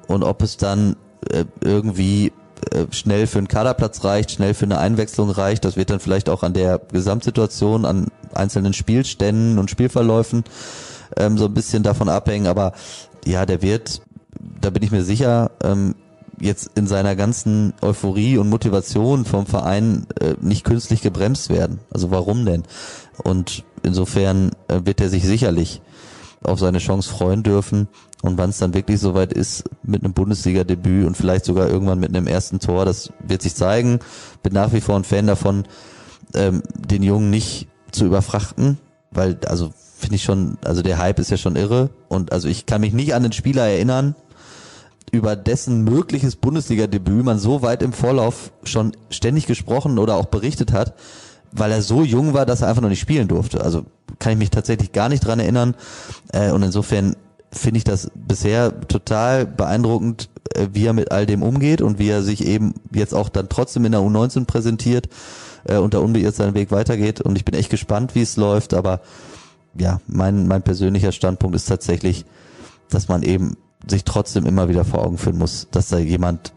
Und ob es dann äh, irgendwie äh, schnell für einen Kaderplatz reicht, schnell für eine Einwechslung reicht, das wird dann vielleicht auch an der Gesamtsituation, an einzelnen Spielständen und Spielverläufen ähm, so ein bisschen davon abhängen. Aber ja, der wird, da bin ich mir sicher, ähm, jetzt in seiner ganzen Euphorie und Motivation vom Verein äh, nicht künstlich gebremst werden. Also warum denn? Und insofern äh, wird er sich sicherlich auf seine Chance freuen dürfen. Und wann es dann wirklich soweit ist, mit einem Bundesliga-Debüt und vielleicht sogar irgendwann mit einem ersten Tor, das wird sich zeigen. Bin nach wie vor ein Fan davon, ähm, den Jungen nicht zu überfrachten, weil, also finde ich schon, also der Hype ist ja schon irre. Und also ich kann mich nicht an den Spieler erinnern, über dessen mögliches Bundesliga-Debüt man so weit im Vorlauf schon ständig gesprochen oder auch berichtet hat, weil er so jung war, dass er einfach noch nicht spielen durfte. Also kann ich mich tatsächlich gar nicht dran erinnern. Und insofern finde ich das bisher total beeindruckend, wie er mit all dem umgeht und wie er sich eben jetzt auch dann trotzdem in der U neunzehn präsentiert und da unbeirrt seinen Weg weitergeht. Und ich bin echt gespannt, wie es läuft. Aber ja, mein, mein persönlicher Standpunkt ist tatsächlich, dass man eben sich trotzdem immer wieder vor Augen führen muss, dass da jemand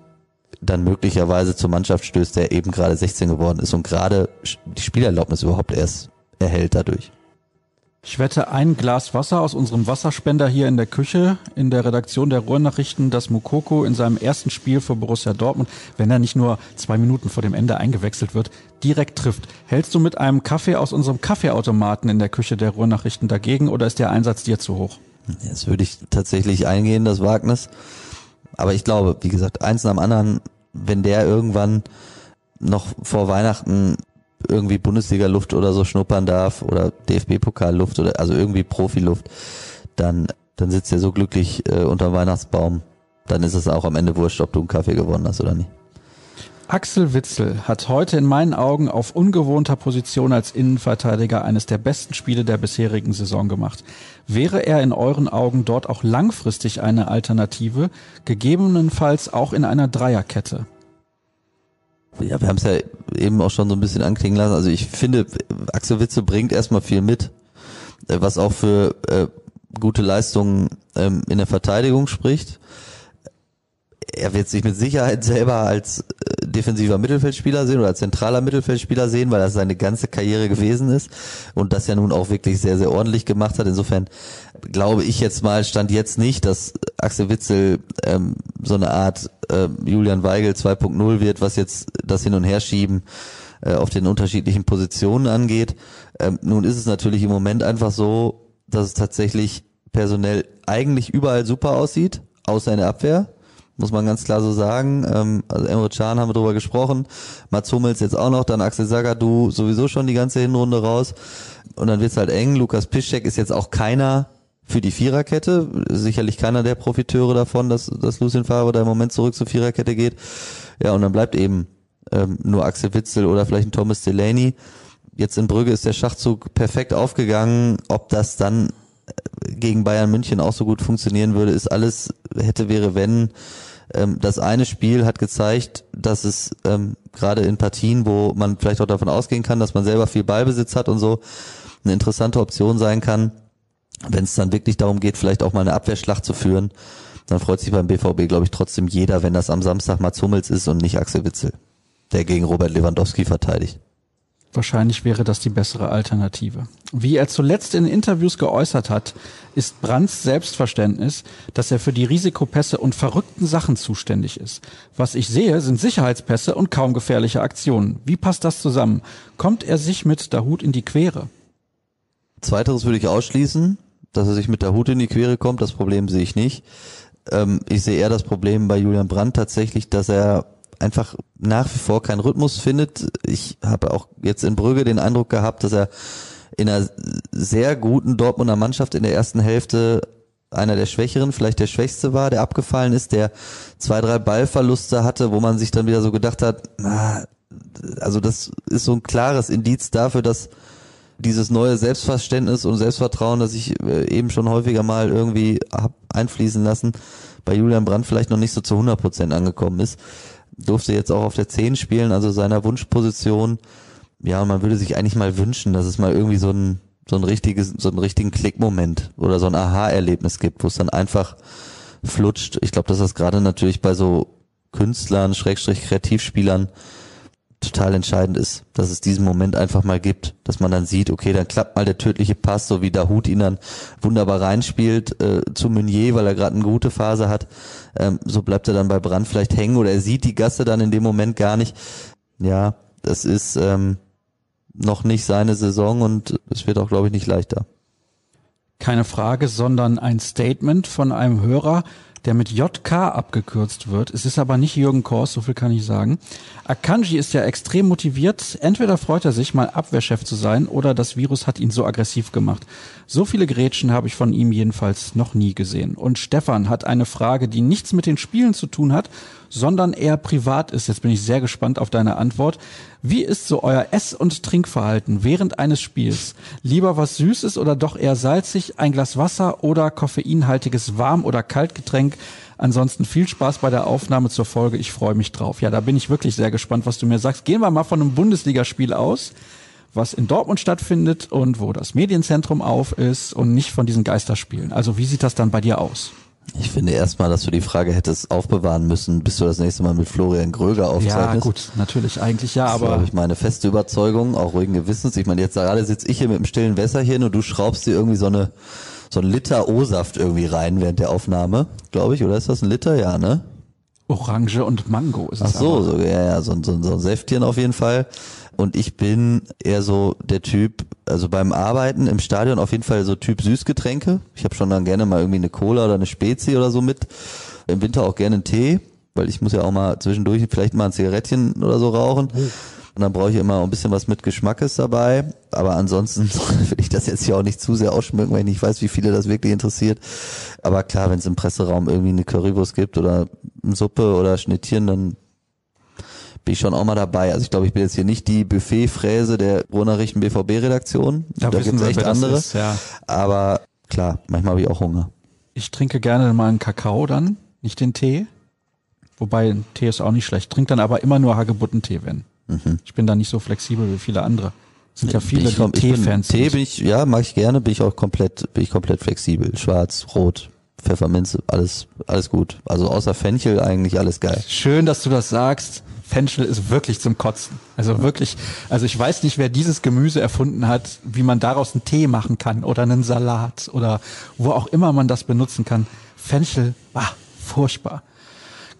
dann möglicherweise zur Mannschaft stößt, der eben gerade sechzehn geworden ist und gerade die Spielerlaubnis überhaupt erst erhält dadurch. Ich wette ein Glas Wasser aus unserem Wasserspender hier in der Küche, in der Redaktion der Ruhrnachrichten, dass Moukoko in seinem ersten Spiel für Borussia Dortmund, wenn er nicht nur zwei Minuten vor dem Ende eingewechselt wird, direkt trifft. Hältst du mit einem Kaffee aus unserem Kaffeeautomaten in der Küche der Ruhrnachrichten dagegen oder ist der Einsatz dir zu hoch? Das würde ich tatsächlich eingehen, das Wagnis. Aber ich glaube, wie gesagt, eins nach dem anderen, wenn der irgendwann noch vor Weihnachten irgendwie Bundesliga-Luft oder so schnuppern darf oder D F B-Pokal-Luft oder also irgendwie Profiluft, dann dann sitzt er so glücklich äh, unter Weihnachtsbaum. Dann ist es auch am Ende wurscht, ob du einen Kaffee gewonnen hast oder nicht. Axel Witsel hat heute in meinen Augen auf ungewohnter Position als Innenverteidiger eines der besten Spiele der bisherigen Saison gemacht. Wäre er in euren Augen dort auch langfristig eine Alternative, gegebenenfalls auch in einer Dreierkette? Ja, wir haben es ja eben auch schon so ein bisschen anklingen lassen. Also ich finde, Axel Witsel bringt erstmal viel mit, was auch für äh, gute Leistungen ähm, in der Verteidigung spricht. Er wird sich mit Sicherheit selber als defensiver Mittelfeldspieler sehen oder als zentraler Mittelfeldspieler sehen, weil das seine ganze Karriere gewesen ist und das ja nun auch wirklich sehr, sehr ordentlich gemacht hat. Insofern glaube ich jetzt mal, stand jetzt nicht, dass Axel Witsel ähm, so eine Art ähm, Julian Weigl zwei Punkt null wird, was jetzt das Hin- und Herschieben äh, auf den unterschiedlichen Positionen angeht. Ähm, nun ist es natürlich im Moment einfach so, dass es tatsächlich personell eigentlich überall super aussieht, außer in der Abwehr. Muss man ganz klar so sagen. Also Emre Can haben wir drüber gesprochen. Mats Hummels jetzt auch noch, dann Axel Zagadou sowieso schon die ganze Hinrunde raus. Und dann wird's halt eng. Lukas Piszczek ist jetzt auch keiner für die Viererkette. Sicherlich keiner der Profiteure davon, dass, dass Lucien Favre da im Moment zurück zur Viererkette geht. Ja, und dann bleibt eben ähm, nur Axel Witsel oder vielleicht ein Thomas Delaney. Jetzt in Brügge ist der Schachzug perfekt aufgegangen. Ob das dann gegen Bayern München auch so gut funktionieren würde, ist alles hätte, wäre, wenn. Das eine Spiel hat gezeigt, dass es ähm, gerade in Partien, wo man vielleicht auch davon ausgehen kann, dass man selber viel Ballbesitz hat und so, eine interessante Option sein kann, wenn es dann wirklich darum geht, vielleicht auch mal eine Abwehrschlacht zu führen. Dann freut sich beim B V B, glaube ich, trotzdem jeder, wenn das am Samstag Mats Hummels ist und nicht Axel Witsel, der gegen Robert Lewandowski verteidigt. Wahrscheinlich wäre das die bessere Alternative. Wie er zuletzt in Interviews geäußert hat, ist Brandts Selbstverständnis, dass er für die Risikopässe und verrückten Sachen zuständig ist. Was ich sehe, sind Sicherheitspässe und kaum gefährliche Aktionen. Wie passt das zusammen? Kommt er sich mit Dahoud in die Quere? Zweiteres würde ich ausschließen, dass er sich mit Dahoud in die Quere kommt. Das Problem sehe ich nicht. Ich sehe eher das Problem bei Julian Brandt tatsächlich, dass er einfach nach wie vor keinen Rhythmus findet. Ich habe auch jetzt in Brügge den Eindruck gehabt, dass er in einer sehr guten Dortmunder Mannschaft in der ersten Hälfte einer der Schwächeren, vielleicht der Schwächste war, der abgefallen ist, der zwei, drei Ballverluste hatte, wo man sich dann wieder so gedacht hat, na, also das ist so ein klares Indiz dafür, dass dieses neue Selbstverständnis und Selbstvertrauen, das ich eben schon häufiger mal irgendwie hab einfließen lassen, bei Julian Brandt vielleicht noch nicht so zu hundert Prozent angekommen ist. Durfte jetzt auch auf der zehn spielen, also seiner Wunschposition. Ja, man würde sich eigentlich mal wünschen, dass es mal irgendwie so ein, so ein richtiges, so einen richtigen Klickmoment oder so ein Aha-Erlebnis gibt, wo es dann einfach flutscht. Ich glaube, dass das gerade natürlich bei so Künstlern, Schrägstrich Kreativspielern total entscheidend ist, dass es diesen Moment einfach mal gibt, dass man dann sieht, okay, dann klappt mal der tödliche Pass, so wie Dahoud ihn dann wunderbar reinspielt äh, zu Meunier, weil er gerade eine gute Phase hat. Ähm, so bleibt er dann bei Brand vielleicht hängen oder er sieht die Gasse dann in dem Moment gar nicht. Ja, das ist ähm, noch nicht seine Saison und es wird auch, glaube ich, nicht leichter. Keine Frage, sondern ein Statement von einem Hörer, der mit J K abgekürzt wird. Es ist aber nicht Jürgen Kors, so viel kann ich sagen. Akanji ist ja extrem motiviert. Entweder freut er sich, mal Abwehrchef zu sein, oder das Virus hat ihn so aggressiv gemacht. So viele Grätschen habe ich von ihm jedenfalls noch nie gesehen. Und Stefan hat eine Frage, die nichts mit den Spielen zu tun hat, sondern eher privat ist. Jetzt bin ich sehr gespannt auf deine Antwort. Wie ist so euer Ess- und Trinkverhalten während eines Spiels? Lieber was Süßes oder doch eher salzig? Ein Glas Wasser oder koffeinhaltiges Warm- oder Kaltgetränk? Ansonsten viel Spaß bei der Aufnahme zur Folge. Ich freue mich drauf. Ja, da bin ich wirklich sehr gespannt, was du mir sagst. Gehen wir mal von einem Bundesligaspiel aus, was in Dortmund stattfindet und wo das Medienzentrum auf ist und nicht von diesen Geisterspielen. Also wie sieht das dann bei dir aus? Ich finde erstmal, dass du die Frage hättest aufbewahren müssen, bis du das nächste Mal mit Florian Gröger aufzeichnest. Ja gut, natürlich, eigentlich ja, aber... Das habe ich meine feste Überzeugung, auch ruhigen Gewissens. Ich meine, jetzt gerade sitze ich hier mit dem stillen Wässerchen und du schraubst dir irgendwie so eine so ein Liter O-Saft irgendwie rein während der Aufnahme, glaube ich, oder ist das ein Liter? Ja, ne? Orange und Mango ist es. Ach so, so, ja, ja, so, so, so ein Säftchen auf jeden Fall. Und ich bin eher so der Typ, also beim Arbeiten im Stadion auf jeden Fall so Typ Süßgetränke. Ich habe schon dann gerne mal irgendwie eine Cola oder eine Spezi oder so mit. Im Winter auch gerne einen Tee, weil ich muss ja auch mal zwischendurch vielleicht mal ein Zigarettchen oder so rauchen. Und dann brauche ich immer ein bisschen was mit Geschmackes dabei. Aber ansonsten will ich das jetzt hier auch nicht zu sehr ausschmücken, weil ich nicht weiß, wie viele das wirklich interessiert. Aber klar, wenn es im Presseraum irgendwie eine Currywurst gibt oder eine Suppe oder Schnittchen, dann bin ich schon auch mal dabei. Also ich glaube, ich bin jetzt hier nicht die Buffet-Fräse der Ruhrnachrichten B V B-Redaktion. Da, da gibt es echt andere. Ist, ja. Aber klar, manchmal habe ich auch Hunger. Ich trinke gerne mal einen Kakao dann, nicht den Tee. Wobei, Tee ist auch nicht schlecht. Trink dann aber immer nur Hagebuttentee, wenn. Mhm. Ich bin da nicht so flexibel wie viele andere. Es sind ja viele Tee-Fans. Tee bin ich, ja, mag ich gerne, bin ich auch komplett, bin ich komplett flexibel. Schwarz, rot, Pfefferminze, alles, alles gut. Also außer Fenchel eigentlich alles geil. Schön, dass du das sagst. Fenchel ist wirklich zum Kotzen. Also wirklich, also ich weiß nicht, wer dieses Gemüse erfunden hat, wie man daraus einen Tee machen kann oder einen Salat oder wo auch immer man das benutzen kann. Fenchel, bah, furchtbar.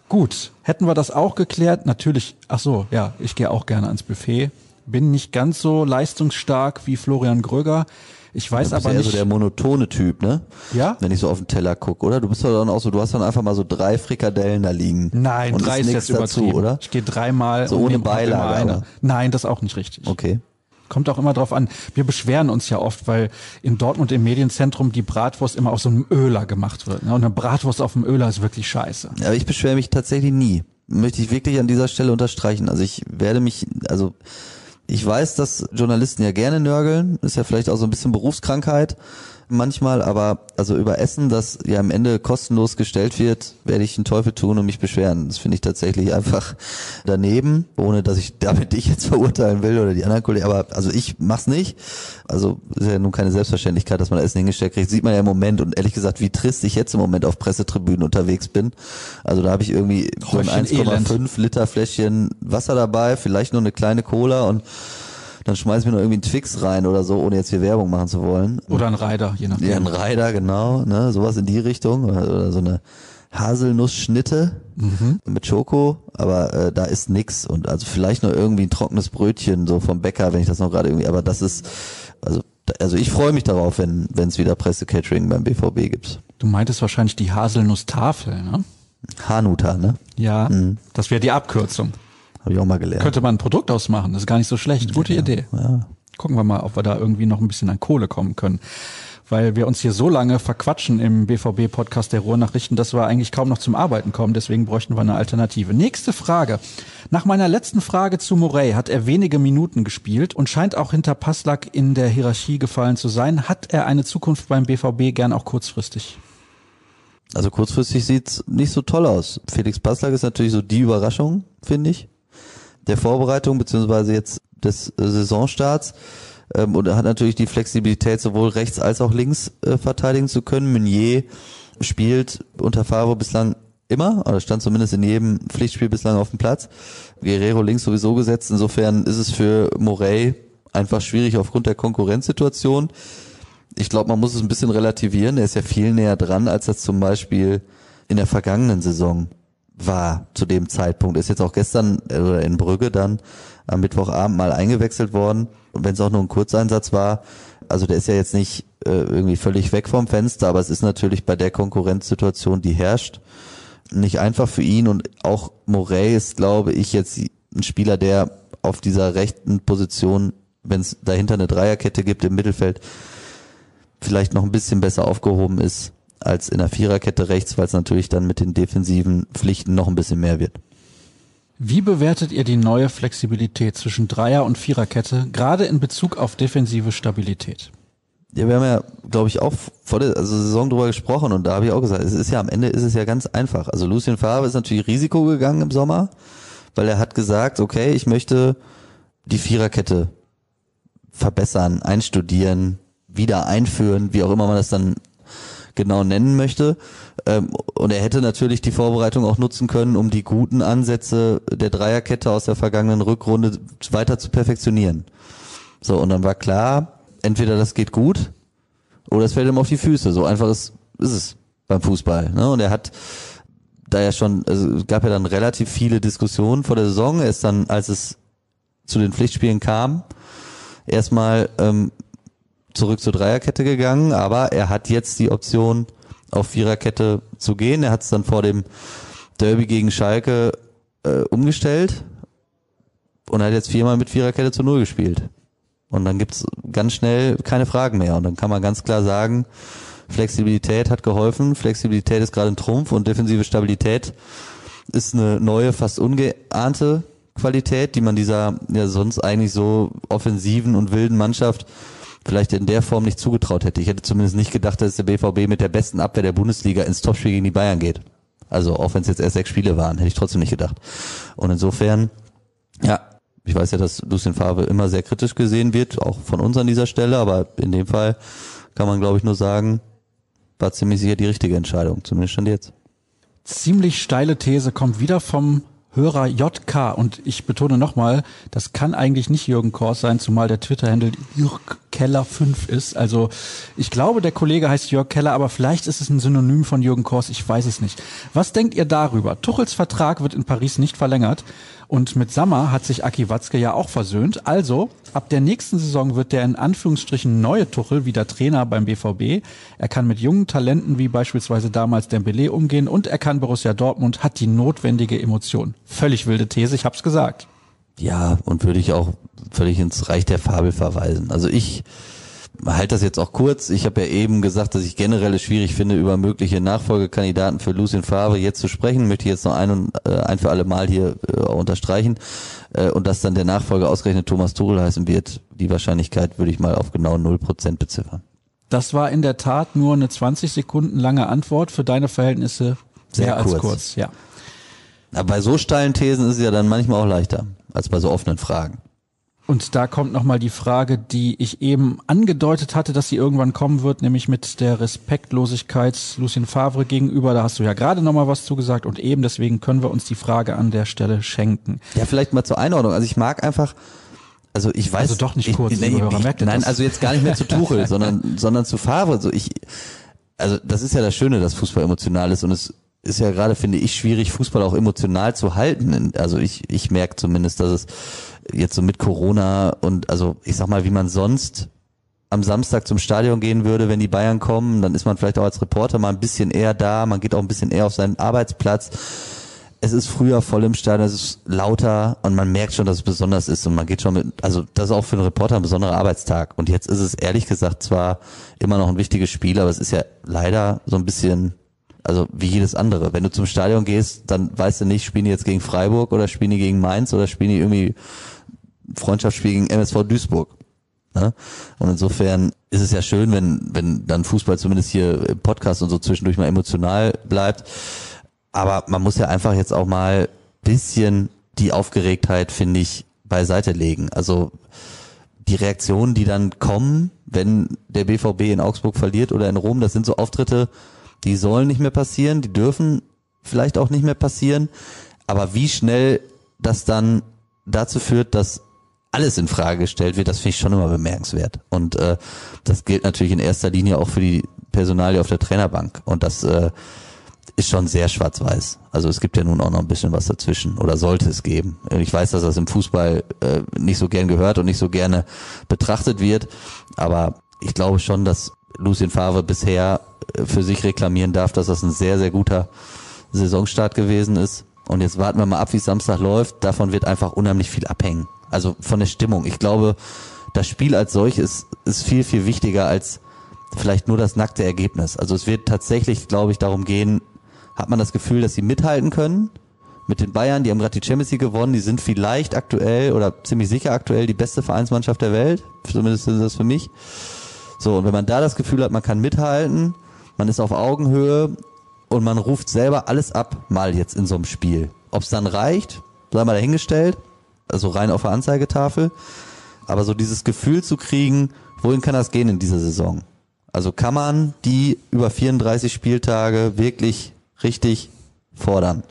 Gut, hätten wir das auch geklärt? Natürlich, ach so, ja, ich gehe auch gerne ans Buffet. Bin nicht ganz so leistungsstark wie Florian Gröger. Ich weiß aber nicht. Du bist eher so der monotone Typ, ne? Ja? Wenn ich so auf den Teller gucke, oder? Du bist doch dann auch so, du hast dann einfach mal so drei Frikadellen da liegen. Nein, und drei ist jetzt übertrieben, oder? Ich gehe dreimal so ohne Beilage. Eine. Nein, das ist auch nicht richtig. Okay. Kommt auch immer drauf an. Wir beschweren uns ja oft, weil in Dortmund im Medienzentrum die Bratwurst immer auf so einem Öler gemacht wird. Ne? Und eine Bratwurst auf dem Öler ist wirklich scheiße. Aber ich beschwere mich tatsächlich nie. Möchte ich wirklich an dieser Stelle unterstreichen. Also ich werde mich, also ich weiß, dass Journalisten ja gerne nörgeln, ist ja vielleicht auch so ein bisschen Berufskrankheit manchmal, aber also über Essen, das ja am Ende kostenlos gestellt wird, werde ich einen Teufel tun und mich beschweren. Das finde ich tatsächlich einfach daneben, ohne dass ich damit dich jetzt verurteilen will oder die anderen Kollegen, aber also ich mach's nicht. Also ist ja nun keine Selbstverständlichkeit, dass man Essen hingestellt kriegt, sieht man ja im Moment und ehrlich gesagt, wie trist ich jetzt im Moment auf Pressetribünen unterwegs bin. Also da habe ich irgendwie so ein eins Komma fünf Liter Fläschchen Wasser dabei, vielleicht nur eine kleine Cola und dann schmeiß mir noch irgendwie einen Twix rein oder so, ohne jetzt hier Werbung machen zu wollen. Oder ein Reider, je nachdem. Ja, ein Reider, genau, ne, sowas in die Richtung. Oder so eine Haselnussschnitte mhm. mit Schoko, aber äh, da ist nix. Und also vielleicht noch irgendwie ein trockenes Brötchen so vom Bäcker, wenn ich das noch gerade irgendwie, aber das ist, also also ich freue mich darauf, wenn wenn es wieder Presse-Catering beim B V B gibt. Du meintest wahrscheinlich die Haselnusstafel, ne? Hanuta, ne? Ja, mhm. Das wäre die Abkürzung. Habe ich auch mal gelernt. Könnte man ein Produkt ausmachen, das ist gar nicht so schlecht. Gute ja, Idee. Ja. Gucken wir mal, ob wir da irgendwie noch ein bisschen an Kohle kommen können. weil wir uns hier so lange verquatschen im B V B-Podcast der Ruhrnachrichten, dass wir eigentlich kaum noch zum Arbeiten kommen. Deswegen bräuchten wir eine Alternative. Nächste Frage. Nach meiner letzten Frage zu Morey hat er wenige Minuten gespielt und scheint auch hinter Passlack in der Hierarchie gefallen zu sein. Hat er eine Zukunft beim B V B, gern auch kurzfristig? Also kurzfristig sieht's nicht so toll aus. Felix Passlack ist natürlich so die Überraschung, finde ich, der Vorbereitung beziehungsweise jetzt des äh, Saisonstarts. Ähm, und er hat natürlich die Flexibilität, sowohl rechts als auch links äh, verteidigen zu können. Meunier spielt unter Favre bislang immer, oder stand zumindest in jedem Pflichtspiel bislang auf dem Platz. Guerrero links sowieso gesetzt. Insofern ist es für Morey einfach schwierig aufgrund der Konkurrenzsituation. Ich glaube, man muss es ein bisschen relativieren. Er ist ja viel näher dran, als das zum Beispiel in der vergangenen Saison war zu dem Zeitpunkt. Ist jetzt auch gestern oder in Brügge dann am Mittwochabend mal eingewechselt worden. Und wenn es auch nur ein Kurzeinsatz war, also der ist ja jetzt nicht äh, irgendwie völlig weg vom Fenster, aber es ist natürlich bei der Konkurrenzsituation, die herrscht, nicht einfach für ihn. Und auch Morey ist, glaube ich, jetzt ein Spieler, der auf dieser rechten Position, wenn es dahinter eine Dreierkette gibt im Mittelfeld, vielleicht noch ein bisschen besser aufgehoben ist als in der Viererkette rechts, weil es natürlich dann mit den defensiven Pflichten noch ein bisschen mehr wird. Wie bewertet ihr die neue Flexibilität zwischen Dreier- und Viererkette, gerade in Bezug auf defensive Stabilität? Ja, wir haben ja, glaube ich, auch vor der also Saison drüber gesprochen und da habe ich auch gesagt, es ist ja am Ende ist es ja ganz einfach. Also Lucien Favre ist natürlich Risiko gegangen im Sommer, weil er hat gesagt, okay, ich möchte die Viererkette verbessern, einstudieren, wieder einführen, wie auch immer man das dann genau nennen möchte. Und er hätte natürlich die Vorbereitung auch nutzen können, um die guten Ansätze der Dreierkette aus der vergangenen Rückrunde weiter zu perfektionieren. So, und dann war klar, entweder das geht gut oder es fällt ihm auf die Füße. So einfach ist, ist es beim Fußball. Ne? Und er hat da ja schon, also es gab ja dann relativ viele Diskussionen vor der Saison. Er ist dann, als es zu den Pflichtspielen kam, erstmal ähm, zurück zur Dreierkette gegangen, aber er hat jetzt die Option, auf Viererkette zu gehen. Er hat es dann vor dem Derby gegen Schalke äh, umgestellt und hat jetzt viermal mit Viererkette zu Null gespielt. Und dann gibt's ganz schnell keine Fragen mehr. Und dann kann man ganz klar sagen, Flexibilität hat geholfen, Flexibilität ist gerade ein Trumpf und defensive Stabilität ist eine neue, fast ungeahnte Qualität, die man dieser ja sonst eigentlich so offensiven und wilden Mannschaft vielleicht in der Form nicht zugetraut hätte. Ich hätte zumindest nicht gedacht, dass der B V B mit der besten Abwehr der Bundesliga ins Topspiel gegen die Bayern geht. Also auch wenn es jetzt erst sechs Spiele waren, hätte ich trotzdem nicht gedacht. Und insofern, ja, ich weiß ja, dass Lucien Favre immer sehr kritisch gesehen wird, auch von uns an dieser Stelle, aber in dem Fall kann man, glaube ich, nur sagen, war ziemlich sicher die richtige Entscheidung, zumindest schon jetzt. Ziemlich steile These kommt wieder vom Hörer J K und ich betone nochmal, das kann eigentlich nicht Jürgen Kors sein, zumal der Twitter-Handle Jürg Keller fünf ist. Also ich glaube, der Kollege heißt Jörg Keller, aber vielleicht ist es ein Synonym von Jürgen Kors, ich weiß es nicht. Was denkt ihr darüber? Tuchels Vertrag wird in Paris nicht verlängert und mit Sammer hat sich Aki Watzke ja auch versöhnt. Also ab der nächsten Saison wird der in Anführungsstrichen neue Tuchel wieder Trainer beim B V B. Er kann mit jungen Talenten wie beispielsweise damals Dembélé umgehen und er kann Borussia Dortmund, hat die notwendige Emotion. Völlig wilde These, ich hab's gesagt. Ja, und würde ich auch völlig ins Reich der Fabel verweisen. Also ich halte das jetzt auch kurz. Ich habe ja eben gesagt, dass ich generell es schwierig finde, über mögliche Nachfolgekandidaten für Lucien Favre jetzt zu sprechen. Möchte ich jetzt noch ein und äh, ein für alle Mal hier äh, unterstreichen. Äh, und dass dann der Nachfolger ausgerechnet Thomas Tuchel heißen wird, die Wahrscheinlichkeit würde ich mal auf genau null Prozent beziffern. Das war in der Tat nur eine zwanzig Sekunden lange Antwort. Für deine Verhältnisse sehr, sehr kurz. Als kurz, ja. Na, bei so steilen Thesen ist es ja dann manchmal auch leichter als bei so offenen Fragen. Und da kommt nochmal die Frage, die ich eben angedeutet hatte, dass sie irgendwann kommen wird, nämlich mit der Respektlosigkeit Lucien Favre gegenüber. Da hast du ja gerade nochmal was zugesagt und eben deswegen können wir uns die Frage an der Stelle schenken. Ja, vielleicht mal zur Einordnung. Also ich mag einfach, also ich weiß... Also doch nicht kurz, ich, nee, ich, Hörer, merkt ihr Nein, das? Also jetzt gar nicht mehr zu Tuchel, sondern, sondern zu Favre. Also, ich, also das ist ja das Schöne, dass Fußball emotional ist und es ist ja gerade, finde ich, schwierig, Fußball auch emotional zu halten. Also ich ich merke zumindest, dass es jetzt so mit Corona und also ich sag mal, wie man sonst am Samstag zum Stadion gehen würde, wenn die Bayern kommen, dann ist man vielleicht auch als Reporter mal ein bisschen eher da, man geht auch ein bisschen eher auf seinen Arbeitsplatz. es ist früher voll im Stadion, es ist lauter und man merkt schon, dass es besonders ist und man geht schon mit, also das ist auch für einen Reporter ein besonderer Arbeitstag und jetzt ist es ehrlich gesagt zwar immer noch ein wichtiges Spiel, aber es ist ja leider so ein bisschen, also wie jedes andere. Wenn du zum Stadion gehst, dann weißt du nicht, spielen die jetzt gegen Freiburg oder spielen die gegen Mainz oder spielen die irgendwie Freundschaftsspiel gegen M S V Duisburg. Ne? Und insofern ist es ja schön, wenn wenn dann Fußball zumindest hier im Podcast und so zwischendurch mal emotional bleibt. Aber man muss ja einfach jetzt auch mal bisschen die Aufgeregtheit, finde ich, beiseite legen. Also die Reaktionen, die dann kommen, wenn der B V B in Augsburg verliert oder in Rom, das sind so Auftritte, die sollen nicht mehr passieren, die dürfen vielleicht auch nicht mehr passieren. Aber wie schnell das dann dazu führt, dass alles in Frage gestellt wird, das finde ich schon immer bemerkenswert. Und äh, das gilt natürlich in erster Linie auch für die Personalie auf der Trainerbank. Und das äh, ist schon sehr schwarz-weiß. Also es gibt ja nun auch noch ein bisschen was dazwischen oder sollte es geben. Ich weiß, dass das im Fußball äh, nicht so gern gehört und nicht so gerne betrachtet wird, aber ich glaube schon, dass Lucien Favre bisher für sich reklamieren darf, dass das ein sehr, sehr guter Saisonstart gewesen ist. Und jetzt warten wir mal ab, wie Samstag läuft. Davon wird einfach unheimlich viel abhängen. Also von der Stimmung. Ich glaube, das Spiel als solches ist viel, viel wichtiger als vielleicht nur das nackte Ergebnis. Also es wird tatsächlich, glaube ich, darum gehen, hat man das Gefühl, dass sie mithalten können mit den Bayern, die haben gerade die Champions League gewonnen, die sind vielleicht aktuell oder ziemlich sicher aktuell die beste Vereinsmannschaft der Welt, zumindest ist das für mich. So, und wenn man da das Gefühl hat, man kann mithalten, man ist auf Augenhöhe und man ruft selber alles ab, mal jetzt in so einem Spiel. Ob es dann reicht, sei mal dahingestellt, also rein auf der Anzeigetafel, aber so dieses Gefühl zu kriegen, wohin kann das gehen in dieser Saison? Also kann man die über vierunddreißig Spieltage wirklich richtig fordern.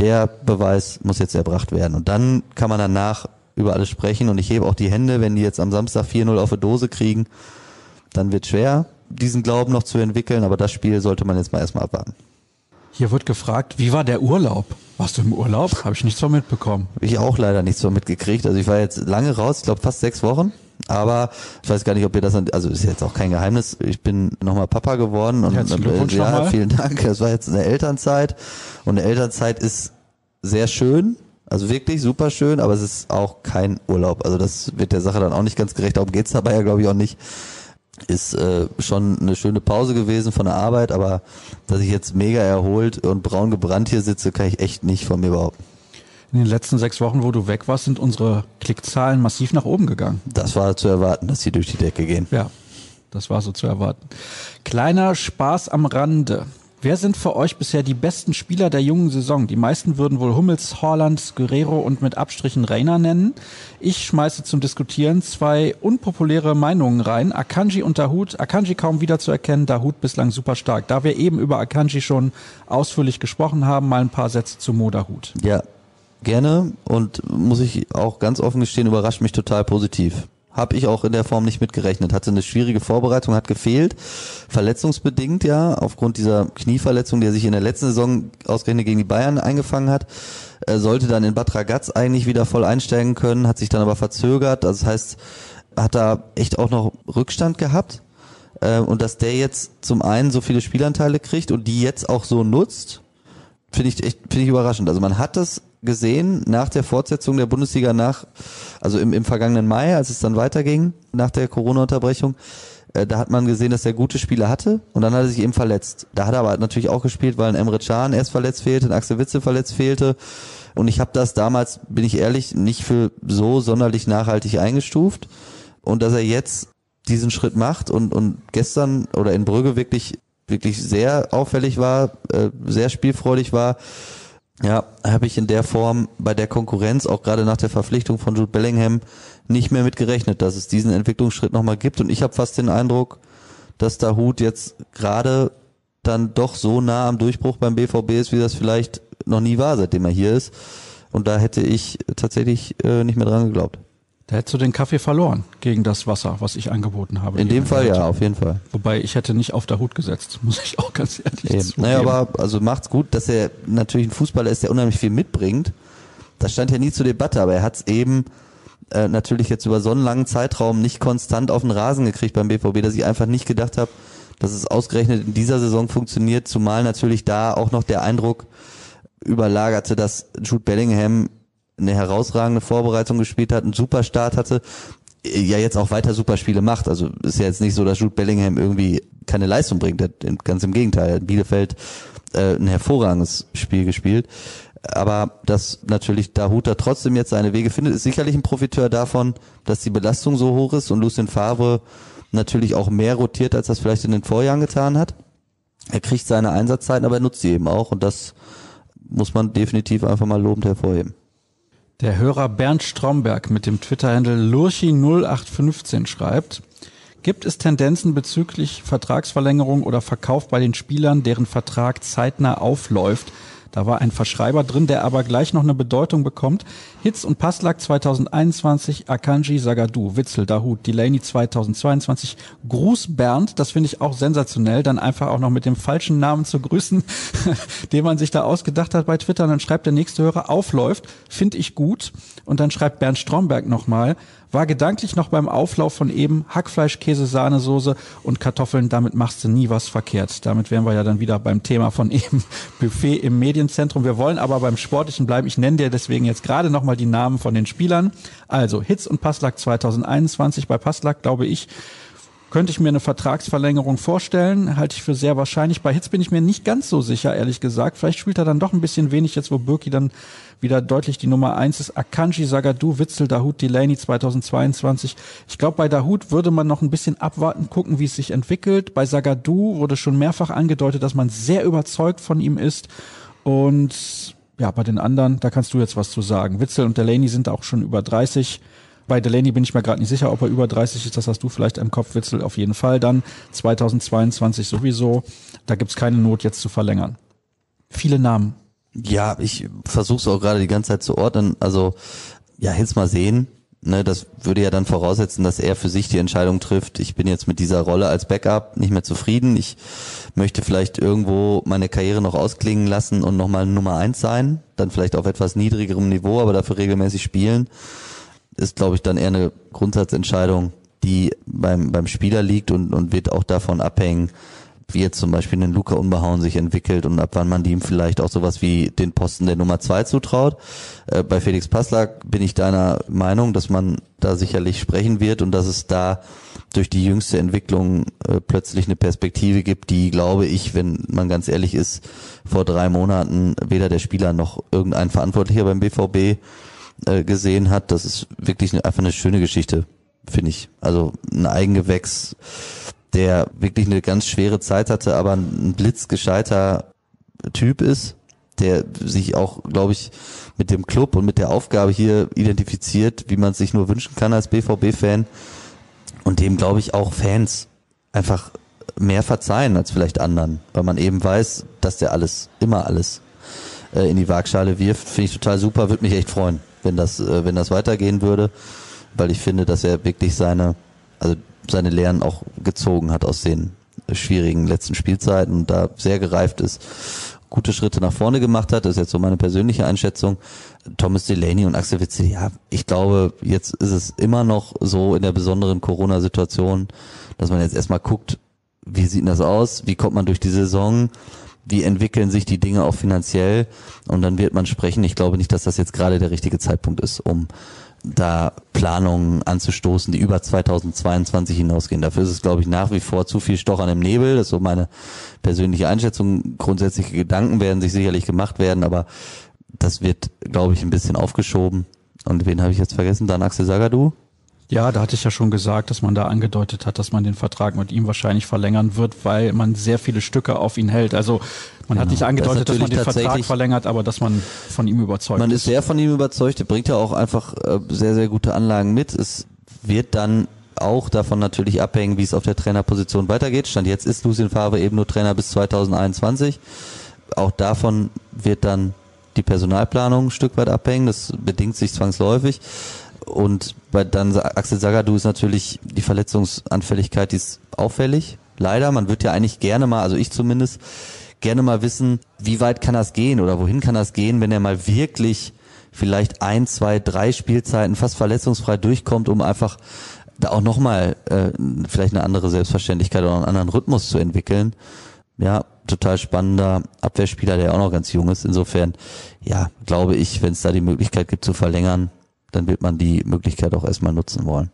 Der Beweis muss jetzt erbracht werden. Und dann kann man danach über alles sprechen. Und ich hebe auch die Hände, wenn die jetzt am Samstag vier null auf die Dose kriegen, dann wird schwer, diesen Glauben noch zu entwickeln. Aber das Spiel sollte man jetzt mal erstmal abwarten. Hier wird gefragt, wie war der Urlaub? Warst du im Urlaub? Habe ich nichts von mitbekommen. Habe ich auch leider nichts von mitgekriegt. Also ich war jetzt lange raus, ich glaube fast sechs Wochen. Aber ich weiß gar nicht, ob ihr das, also ist jetzt auch kein Geheimnis, ich bin nochmal Papa geworden und äh, ja, vielen Dank, das war jetzt eine Elternzeit und eine Elternzeit ist sehr schön, also wirklich super schön, aber es ist auch kein Urlaub, also das wird der Sache dann auch nicht ganz gerecht, darum geht's dabei ja glaube ich auch nicht, ist äh, schon eine schöne Pause gewesen von der Arbeit, aber dass ich jetzt mega erholt und braun gebrannt hier sitze, kann ich echt nicht von mir behaupten. In den letzten sechs Wochen, wo du weg warst, sind unsere Klickzahlen massiv nach oben gegangen. Das war zu erwarten, dass sie durch die Decke gehen. Ja, das war so zu erwarten. Kleiner Spaß am Rande. Wer sind für euch bisher die besten Spieler der jungen Saison? Die meisten würden wohl Hummels, Haaland, Guerrero und mit Abstrichen Reyna nennen. Ich schmeiße zum Diskutieren zwei unpopuläre Meinungen rein. Akanji und Dahoud. Akanji kaum wiederzuerkennen, Dahoud bislang super stark. Da wir eben über Akanji schon ausführlich gesprochen haben, mal ein paar Sätze zu Mo Dahoud. Ja. Gerne und muss ich auch ganz offen gestehen, überrascht mich total positiv. Habe ich auch in der Form nicht mitgerechnet. Hatte eine schwierige Vorbereitung, hat gefehlt. Verletzungsbedingt, ja, aufgrund dieser Knieverletzung, die er sich in der letzten Saison ausgerechnet gegen die Bayern eingefangen hat. Er sollte dann in Bad Ragaz eigentlich wieder voll einsteigen können, hat sich dann aber verzögert. Das heißt, hat da echt auch noch Rückstand gehabt. Und dass der jetzt zum einen so viele Spielanteile kriegt und die jetzt auch so nutzt, finde ich echt, finde ich überraschend. Also man hat das gesehen nach der Fortsetzung der Bundesliga nach, also im, im vergangenen Mai, als es dann weiterging, nach der Corona-Unterbrechung, äh, da hat man gesehen, dass er gute Spiele hatte und dann hat er sich eben verletzt. Da hat er aber natürlich auch gespielt, weil ein Emre Can erst verletzt fehlte, ein Axel Witsel verletzt fehlte und ich habe das damals, bin ich ehrlich, nicht für so sonderlich nachhaltig eingestuft und dass er jetzt diesen Schritt macht und und gestern oder in Brügge wirklich, wirklich sehr auffällig war, äh, sehr spielfreudig war, ja, habe ich in der Form bei der Konkurrenz, auch gerade nach der Verpflichtung von Jude Bellingham, nicht mehr mitgerechnet, dass es diesen Entwicklungsschritt nochmal gibt. Und ich habe fast den Eindruck, dass Dahoud jetzt gerade dann doch so nah am Durchbruch beim B V B ist, wie das vielleicht noch nie war, seitdem er hier ist. Und da hätte ich tatsächlich äh, nicht mehr dran geglaubt. Da hättest du den Kaffee verloren gegen das Wasser, was ich angeboten habe. In dem Fall ja, auf jeden Fall. Wobei ich hätte nicht auf Dahoud gesetzt, muss ich auch ganz ehrlich Eben. zugeben. Naja, aber also macht's gut, dass er natürlich ein Fußballer ist, der unheimlich viel mitbringt. Das stand ja nie zur Debatte, aber er hat's eben äh, natürlich jetzt über so einen langen Zeitraum nicht konstant auf den Rasen gekriegt beim B V B, dass ich einfach nicht gedacht habe, dass es ausgerechnet in dieser Saison funktioniert, zumal natürlich da auch noch der Eindruck überlagerte, dass Jude Bellingham eine herausragende Vorbereitung gespielt hat, einen super Start hatte, ja jetzt auch weiter super Spiele macht. Also ist ja jetzt nicht so, dass Jude Bellingham irgendwie keine Leistung bringt, ganz im Gegenteil. Er hat Bielefeld äh, ein hervorragendes Spiel gespielt, aber dass natürlich Dahoud da trotzdem jetzt seine Wege findet, ist sicherlich ein Profiteur davon, dass die Belastung so hoch ist und Lucien Favre natürlich auch mehr rotiert, als das vielleicht in den Vorjahren getan hat. Er kriegt seine Einsatzzeiten, aber er nutzt sie eben auch und das muss man definitiv einfach mal lobend hervorheben. Der Hörer Bernd Stromberg mit dem Twitter-Handle Lurchi null acht fünfzehn schreibt, gibt es Tendenzen bezüglich Vertragsverlängerung oder Verkauf bei den Spielern, deren Vertrag zeitnah aufläuft? Da war ein Verschreiber drin, der aber gleich noch eine Bedeutung bekommt. Hitz und Passlack zwanzig einundzwanzig, Akanji, Zagadou, Witsel, Dahoud, Delaney zwanzig zweiundzwanzig. Gruß Bernd, das finde ich auch sensationell, dann einfach auch noch mit dem falschen Namen zu grüßen, den man sich da ausgedacht hat bei Twitter. Und dann schreibt der nächste Hörer, aufläuft, finde ich gut. Und dann schreibt Bernd Stromberg nochmal, war gedanklich noch beim Auflauf von eben Hackfleisch, Käse, Sahnesoße und Kartoffeln, damit machst du nie was verkehrt. Damit wären wir ja dann wieder beim Thema von eben Buffet im Medienzentrum. Wir wollen aber beim Sportlichen bleiben. Ich nenne dir deswegen jetzt gerade nochmal die Namen von den Spielern. Also Hitz und Passlack zwanzig einundzwanzig. Bei Passlack glaube ich, könnte ich mir eine Vertragsverlängerung vorstellen, halte ich für sehr wahrscheinlich. Bei Hitz bin ich mir nicht ganz so sicher, ehrlich gesagt. Vielleicht spielt er dann doch ein bisschen wenig, jetzt wo Bürki dann wieder deutlich die Nummer eins ist. Akanji, Zagadou, Witsel, Dahoud, Delaney zwanzig zweiundzwanzig. Ich glaube, bei Dahoud würde man noch ein bisschen abwarten, gucken, wie es sich entwickelt. Bei Zagadou wurde schon mehrfach angedeutet, dass man sehr überzeugt von ihm ist. Und ja, bei den anderen, da kannst du jetzt was zu sagen. Witsel und Delaney sind auch schon über dreißig. Bei Delaney bin ich mir gerade nicht sicher, ob er über dreißig ist. Das hast du vielleicht im Kopf, Witsel, auf jeden Fall. Dann zwanzig zweiundzwanzig sowieso. Da gibt's keine Not, jetzt zu verlängern. Viele Namen. Ja, ich versuche es auch gerade die ganze Zeit zu ordnen. Also, ja, jetzt mal sehen. Ne, das würde ja dann voraussetzen, dass er für sich die Entscheidung trifft. Ich bin jetzt mit dieser Rolle als Backup nicht mehr zufrieden. Ich möchte vielleicht irgendwo meine Karriere noch ausklingen lassen und nochmal Nummer eins sein. Dann vielleicht auf etwas niedrigerem Niveau, aber dafür regelmäßig spielen. Ist, glaube ich, dann eher eine Grundsatzentscheidung, die beim beim Spieler liegt und und wird auch davon abhängen, wie jetzt zum Beispiel ein Luca Unbehauen sich entwickelt und ab wann man ihm vielleicht auch sowas wie den Posten der Nummer zwei zutraut. Äh, bei Felix Passlack bin ich deiner Meinung, dass man da sicherlich sprechen wird und dass es da durch die jüngste Entwicklung äh, plötzlich eine Perspektive gibt, die, glaube ich, wenn man ganz ehrlich ist, vor drei Monaten weder der Spieler noch irgendein Verantwortlicher beim B V B gesehen hat. Das ist wirklich eine, einfach eine schöne Geschichte, finde ich. Also ein Eigengewächs, der wirklich eine ganz schwere Zeit hatte, aber ein blitzgescheiter Typ ist, der sich auch, glaube ich, mit dem Club und mit der Aufgabe hier identifiziert, wie man es sich nur wünschen kann als B V B-Fan und dem, glaube ich, auch Fans einfach mehr verzeihen als vielleicht anderen, weil man eben weiß, dass der alles, immer alles in die Waagschale wirft. Finde ich total super, würde mich echt freuen, wenn das, wenn das weitergehen würde, weil ich finde, dass er wirklich seine, also seine Lehren auch gezogen hat aus den schwierigen letzten Spielzeiten und da sehr gereift ist, gute Schritte nach vorne gemacht hat. Das ist jetzt so meine persönliche Einschätzung. Thomas Delaney und Axel Witsel, ja, ich glaube, jetzt ist es immer noch so in der besonderen Corona-Situation, dass man jetzt erstmal guckt, wie sieht denn das aus, wie kommt man durch die Saison, wie entwickeln sich die Dinge auch finanziell und dann wird man sprechen. Ich glaube nicht, dass das jetzt gerade der richtige Zeitpunkt ist, um da Planungen anzustoßen, die über zwanzig zweiundzwanzig hinausgehen. Dafür ist es, glaube ich, nach wie vor zu viel Stochern im Nebel. Das ist so meine persönliche Einschätzung. Grundsätzliche Gedanken werden sich sicherlich gemacht werden, aber das wird, glaube ich, ein bisschen aufgeschoben. Und wen habe ich jetzt vergessen? Dann Axel Zagadou? Ja, da hatte ich ja schon gesagt, dass man da angedeutet hat, dass man den Vertrag mit ihm wahrscheinlich verlängern wird, weil man sehr viele Stücke auf ihn hält. Also man genau. hat nicht angedeutet, das dass man den Vertrag verlängert, aber dass man von ihm überzeugt man ist. Man ist sehr von ihm überzeugt, er bringt ja auch einfach sehr, sehr gute Anlagen mit. Es wird dann auch davon natürlich abhängen, wie es auf der Trainerposition weitergeht. Stand jetzt ist Lucien Favre eben nur Trainer bis zwanzig einundzwanzig. Auch davon wird dann die Personalplanung ein Stück weit abhängen. Das bedingt sich zwangsläufig. Und bei dann Axel Zagadou ist natürlich die Verletzungsanfälligkeit, die ist auffällig. Leider, man wird ja eigentlich gerne mal, also ich zumindest, gerne mal wissen, wie weit kann das gehen oder wohin kann das gehen, wenn er mal wirklich vielleicht ein, zwei, drei Spielzeiten fast verletzungsfrei durchkommt, um einfach da auch nochmal äh, vielleicht eine andere Selbstverständlichkeit oder einen anderen Rhythmus zu entwickeln. ja, total spannender Abwehrspieler, der auch noch ganz jung ist. Insofern, ja, glaube ich, wenn es da die Möglichkeit gibt zu verlängern, dann wird man die Möglichkeit auch erstmal nutzen wollen.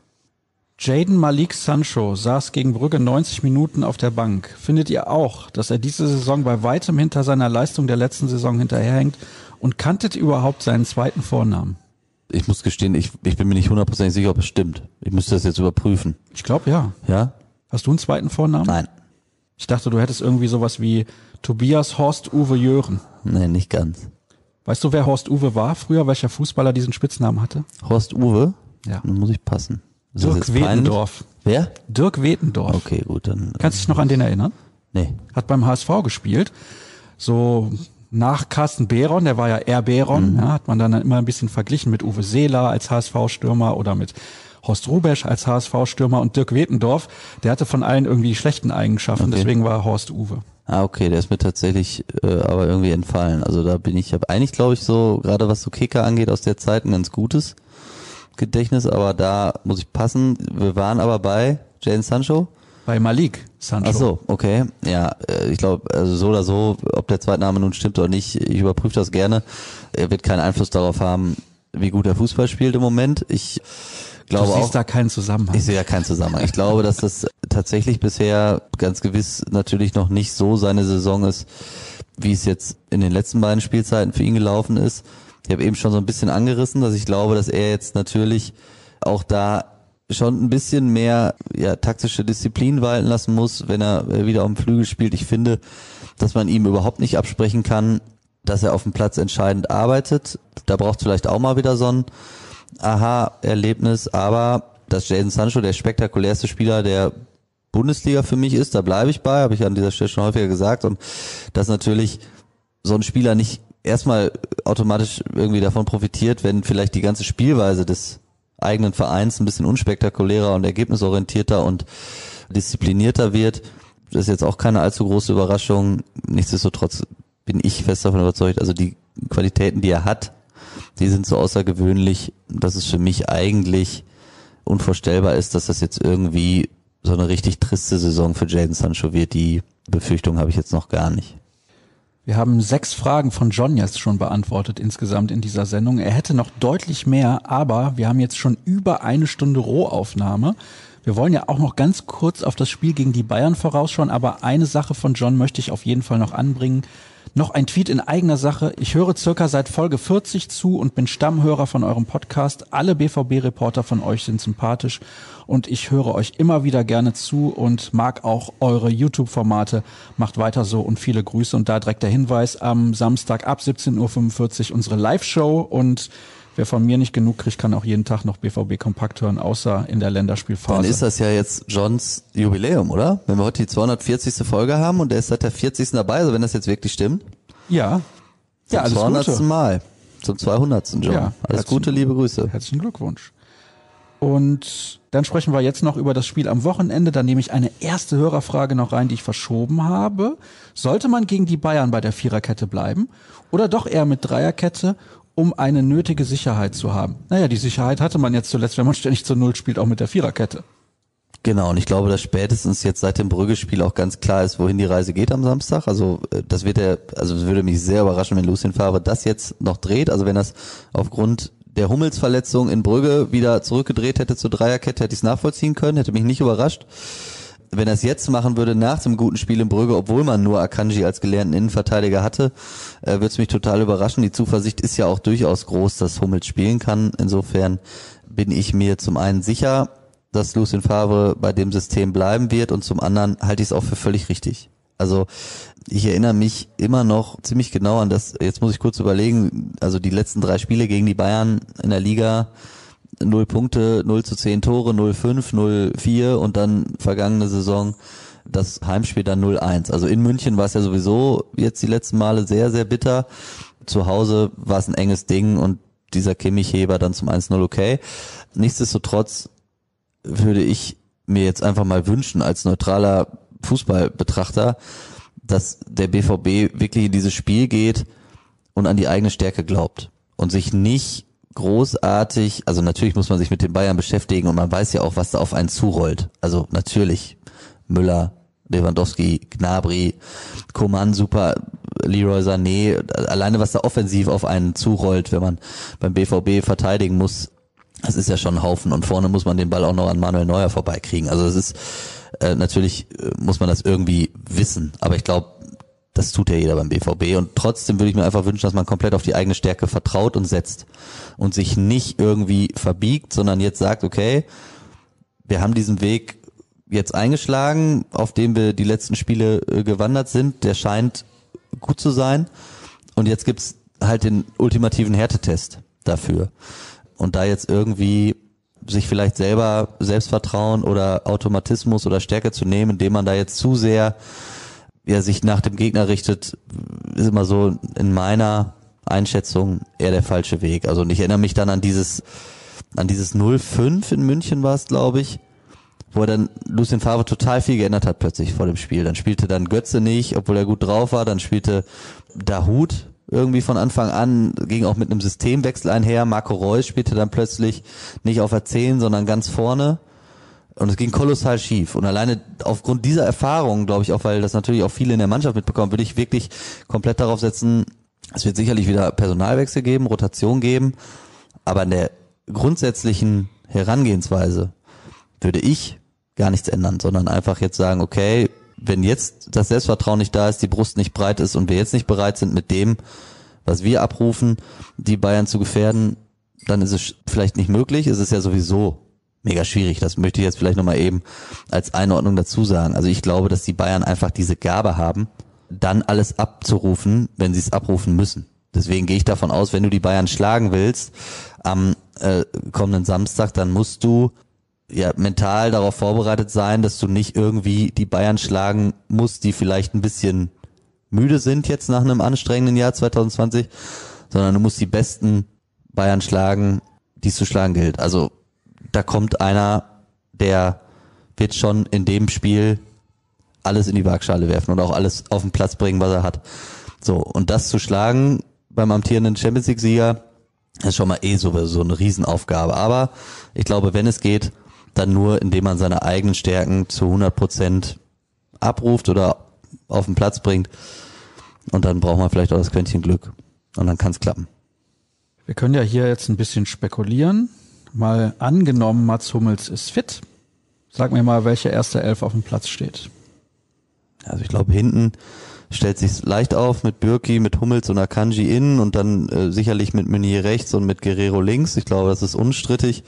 Jadon Malik Sancho saß gegen Brügge neunzig Minuten auf der Bank. Findet ihr auch, dass er diese Saison bei weitem hinter seiner Leistung der letzten Saison hinterherhängt? Und kanntet überhaupt seinen zweiten Vornamen? Ich muss gestehen, ich, ich bin mir nicht hundertprozentig sicher, ob es stimmt. Ich müsste das jetzt überprüfen. Ich glaube, ja. Ja? Hast du einen zweiten Vornamen? Nein. Ich dachte, du hättest irgendwie sowas wie Tobias Horst Uwe Jören. Nee, nicht ganz. Weißt du, wer Horst Uwe war früher? Welcher Fußballer diesen Spitznamen hatte? Horst Uwe? Ja. Dann muss ich passen. Ist Dirk Wetendorf. Wer? Dirk Wetendorf. Okay, gut. Dann. Kannst du dich noch an den erinnern? Nee. Hat beim H S V gespielt. So... Nach Carsten Behron, der war ja R. Behron, mhm. ja, hat man dann immer ein bisschen verglichen mit Uwe Seeler als H S V-Stürmer oder mit Horst Rubesch als H S V-Stürmer und Dirk Wetendorf, der hatte von allen irgendwie die schlechten Eigenschaften, okay. Deswegen war Horst Uwe. Ah, okay, der ist mir tatsächlich äh, aber irgendwie entfallen. Also da bin ich, habe eigentlich, glaube ich, so, gerade was so Kicker angeht, aus der Zeit ein ganz gutes Gedächtnis, aber da muss ich passen. Wir waren aber bei Jadon Sancho. Bei Malik Sancho. Ach so, okay. Ja, ich glaube, also so oder so, ob der Zweitname nun stimmt oder nicht, ich überprüfe das gerne. Er wird keinen Einfluss darauf haben, wie gut er Fußball spielt im Moment. Ich glaube auch. Du siehst da keinen Zusammenhang. Ich sehe ja keinen Zusammenhang. Ich glaube, dass das tatsächlich bisher ganz gewiss natürlich noch nicht so seine Saison ist, wie es jetzt in den letzten beiden Spielzeiten für ihn gelaufen ist. Ich habe eben schon so ein bisschen angerissen, dass ich glaube, dass er jetzt natürlich auch da schon ein bisschen mehr ja, taktische Disziplin walten lassen muss, wenn er wieder auf dem Flügel spielt. Ich finde, dass man ihm überhaupt nicht absprechen kann, dass er auf dem Platz entscheidend arbeitet. Da braucht es vielleicht auch mal wieder so ein Aha-Erlebnis. Aber dass Jadon Sancho der spektakulärste Spieler der Bundesliga für mich ist, da bleibe ich bei, habe ich an dieser Stelle schon häufiger gesagt. Und dass natürlich so ein Spieler nicht erstmal automatisch irgendwie davon profitiert, wenn vielleicht die ganze Spielweise des eigenen Vereins ein bisschen unspektakulärer und ergebnisorientierter und disziplinierter wird. Das ist jetzt auch keine allzu große Überraschung. Nichtsdestotrotz bin ich fest davon überzeugt, also die Qualitäten, die er hat, die sind so außergewöhnlich, dass es für mich eigentlich unvorstellbar ist, dass das jetzt irgendwie so eine richtig triste Saison für Jadon Sancho wird. Die Befürchtung habe ich jetzt noch gar nicht. Wir haben sechs Fragen von John jetzt schon beantwortet insgesamt in dieser Sendung. Er hätte noch deutlich mehr, aber wir haben jetzt schon über eine Stunde Rohaufnahme. Wir wollen ja auch noch ganz kurz auf das Spiel gegen die Bayern vorausschauen, aber eine Sache von John möchte ich auf jeden Fall noch anbringen. Noch ein Tweet in eigener Sache. Ich höre circa seit Folge vierzig zu und bin Stammhörer von eurem Podcast. Alle B V B-Reporter von euch sind sympathisch und ich höre euch immer wieder gerne zu und mag auch eure YouTube-Formate. Macht weiter so und viele Grüße. Und da direkt der Hinweis am Samstag ab siebzehn Uhr fünfundvierzig unsere Live-Show und wer von mir nicht genug kriegt, kann auch jeden Tag noch B V B kompakt hören, außer in der Länderspielphase. Dann ist das ja jetzt Johns Jubiläum, oder? Wenn wir heute die zweihundertvierzigste Folge haben und der ist seit der vierzigsten dabei, also wenn das jetzt wirklich stimmt. Ja. Zum ja, alles zweihundertsten Gute. Mal. Zum zweihundertsten John. Ja, alles Gute, liebe Grüße. Herzlichen Glückwunsch. Und dann sprechen wir jetzt noch über das Spiel am Wochenende. Da nehme ich eine erste Hörerfrage noch rein, die ich verschoben habe. Sollte man gegen die Bayern bei der Viererkette bleiben oder doch eher mit Dreierkette, um eine nötige Sicherheit zu haben? Naja, die Sicherheit hatte man jetzt zuletzt, wenn man ständig zu Null spielt, auch mit der Viererkette. Genau, und ich glaube, dass spätestens jetzt seit dem Brügge-Spiel auch ganz klar ist, wohin die Reise geht am Samstag. Also das wird er, also würde mich sehr überraschen, wenn Lucien Favre das jetzt noch dreht. Also wenn das aufgrund der Hummels-Verletzung in Brügge wieder zurückgedreht hätte zur Dreierkette, hätte ich es nachvollziehen können, hätte mich nicht überrascht. Wenn er es jetzt machen würde, nach dem guten Spiel in Brügge, obwohl man nur Akanji als gelernten Innenverteidiger hatte, äh, würde es mich total überraschen. Die Zuversicht ist ja auch durchaus groß, dass Hummels spielen kann. Insofern bin ich mir zum einen sicher, dass Lucien Favre bei dem System bleiben wird und zum anderen halte ich es auch für völlig richtig. Also ich erinnere mich immer noch ziemlich genau an das, jetzt muss ich kurz überlegen, also die letzten drei Spiele gegen die Bayern in der Liga, null Punkte, null zu zehn Tore, null fünf, null vier und dann vergangene Saison das Heimspiel dann null eins. Also in München war es ja sowieso jetzt die letzten Male sehr, sehr bitter. Zu Hause war es ein enges Ding und dieser Kimmich-Heber dann zum eins null okay. Nichtsdestotrotz würde ich mir jetzt einfach mal wünschen, als neutraler Fußballbetrachter, dass der B V B wirklich in dieses Spiel geht und an die eigene Stärke glaubt und sich nicht großartig, also natürlich muss man sich mit den Bayern beschäftigen und man weiß ja auch, was da auf einen zurollt. Also natürlich Müller, Lewandowski, Gnabry, Coman, super, Leroy Sané, alleine was da offensiv auf einen zurollt, wenn man beim B V B verteidigen muss, das ist ja schon ein Haufen, und vorne muss man den Ball auch noch an Manuel Neuer vorbeikriegen. Also es ist, äh, natürlich muss man das irgendwie wissen, aber ich glaube, das tut ja jeder beim B V B, und trotzdem würde ich mir einfach wünschen, dass man komplett auf die eigene Stärke vertraut und setzt und sich nicht irgendwie verbiegt, sondern jetzt sagt, okay, wir haben diesen Weg jetzt eingeschlagen, auf dem wir die letzten Spiele gewandert sind, der scheint gut zu sein, und jetzt gibt's halt den ultimativen Härtetest dafür, und da jetzt irgendwie sich vielleicht selber Selbstvertrauen oder Automatismus oder Stärke zu nehmen, indem man da jetzt zu sehr ja sich nach dem Gegner richtet, ist immer so in meiner Einschätzung eher der falsche Weg. Also ich erinnere mich dann an dieses an dieses null fünf in München war es, glaube ich, wo er dann Lucien Favre total viel geändert hat plötzlich vor dem Spiel. Dann spielte dann Götze nicht, obwohl er gut drauf war, dann spielte Dahoud irgendwie von Anfang an, ging auch mit einem Systemwechsel einher. Marco Rose spielte dann plötzlich nicht auf der zehn, sondern ganz vorne. Und es ging kolossal schief. Und alleine aufgrund dieser Erfahrung, glaube ich auch, weil das natürlich auch viele in der Mannschaft mitbekommen, würde ich wirklich komplett darauf setzen, es wird sicherlich wieder Personalwechsel geben, Rotation geben, aber in der grundsätzlichen Herangehensweise würde ich gar nichts ändern, sondern einfach jetzt sagen, okay, wenn jetzt das Selbstvertrauen nicht da ist, die Brust nicht breit ist und wir jetzt nicht bereit sind, mit dem, was wir abrufen, die Bayern zu gefährden, dann ist es vielleicht nicht möglich. Es ist ja sowieso mega schwierig. Das möchte ich jetzt vielleicht nochmal eben als Einordnung dazu sagen. Also ich glaube, dass die Bayern einfach diese Gabe haben, dann alles abzurufen, wenn sie es abrufen müssen. Deswegen gehe ich davon aus, wenn du die Bayern schlagen willst am äh, kommenden Samstag, dann musst du ja mental darauf vorbereitet sein, dass du nicht irgendwie die Bayern schlagen musst, die vielleicht ein bisschen müde sind jetzt nach einem anstrengenden Jahr zwanzig zwanzig, sondern du musst die besten Bayern schlagen, die es zu schlagen gilt. Also da kommt einer, der wird schon in dem Spiel alles in die Waagschale werfen und auch alles auf den Platz bringen, was er hat. So, und das zu schlagen beim amtierenden Champions League-Sieger ist schon mal eh so, so eine Riesenaufgabe. Aber ich glaube, wenn es geht, dann nur, indem man seine eigenen Stärken zu hundert Prozent abruft oder auf den Platz bringt. Und dann braucht man vielleicht auch das Quäntchen Glück. Und dann kann es klappen. Wir können ja hier jetzt ein bisschen spekulieren. Mal angenommen, Mats Hummels ist fit. Sag mir mal, welche erste Elf auf dem Platz steht. Also ich glaube, hinten stellt sich's leicht auf mit Bürki, mit Hummels und Akanji innen und dann äh, sicherlich mit Meunier rechts und mit Guerrero links. Ich glaube, das ist unstrittig.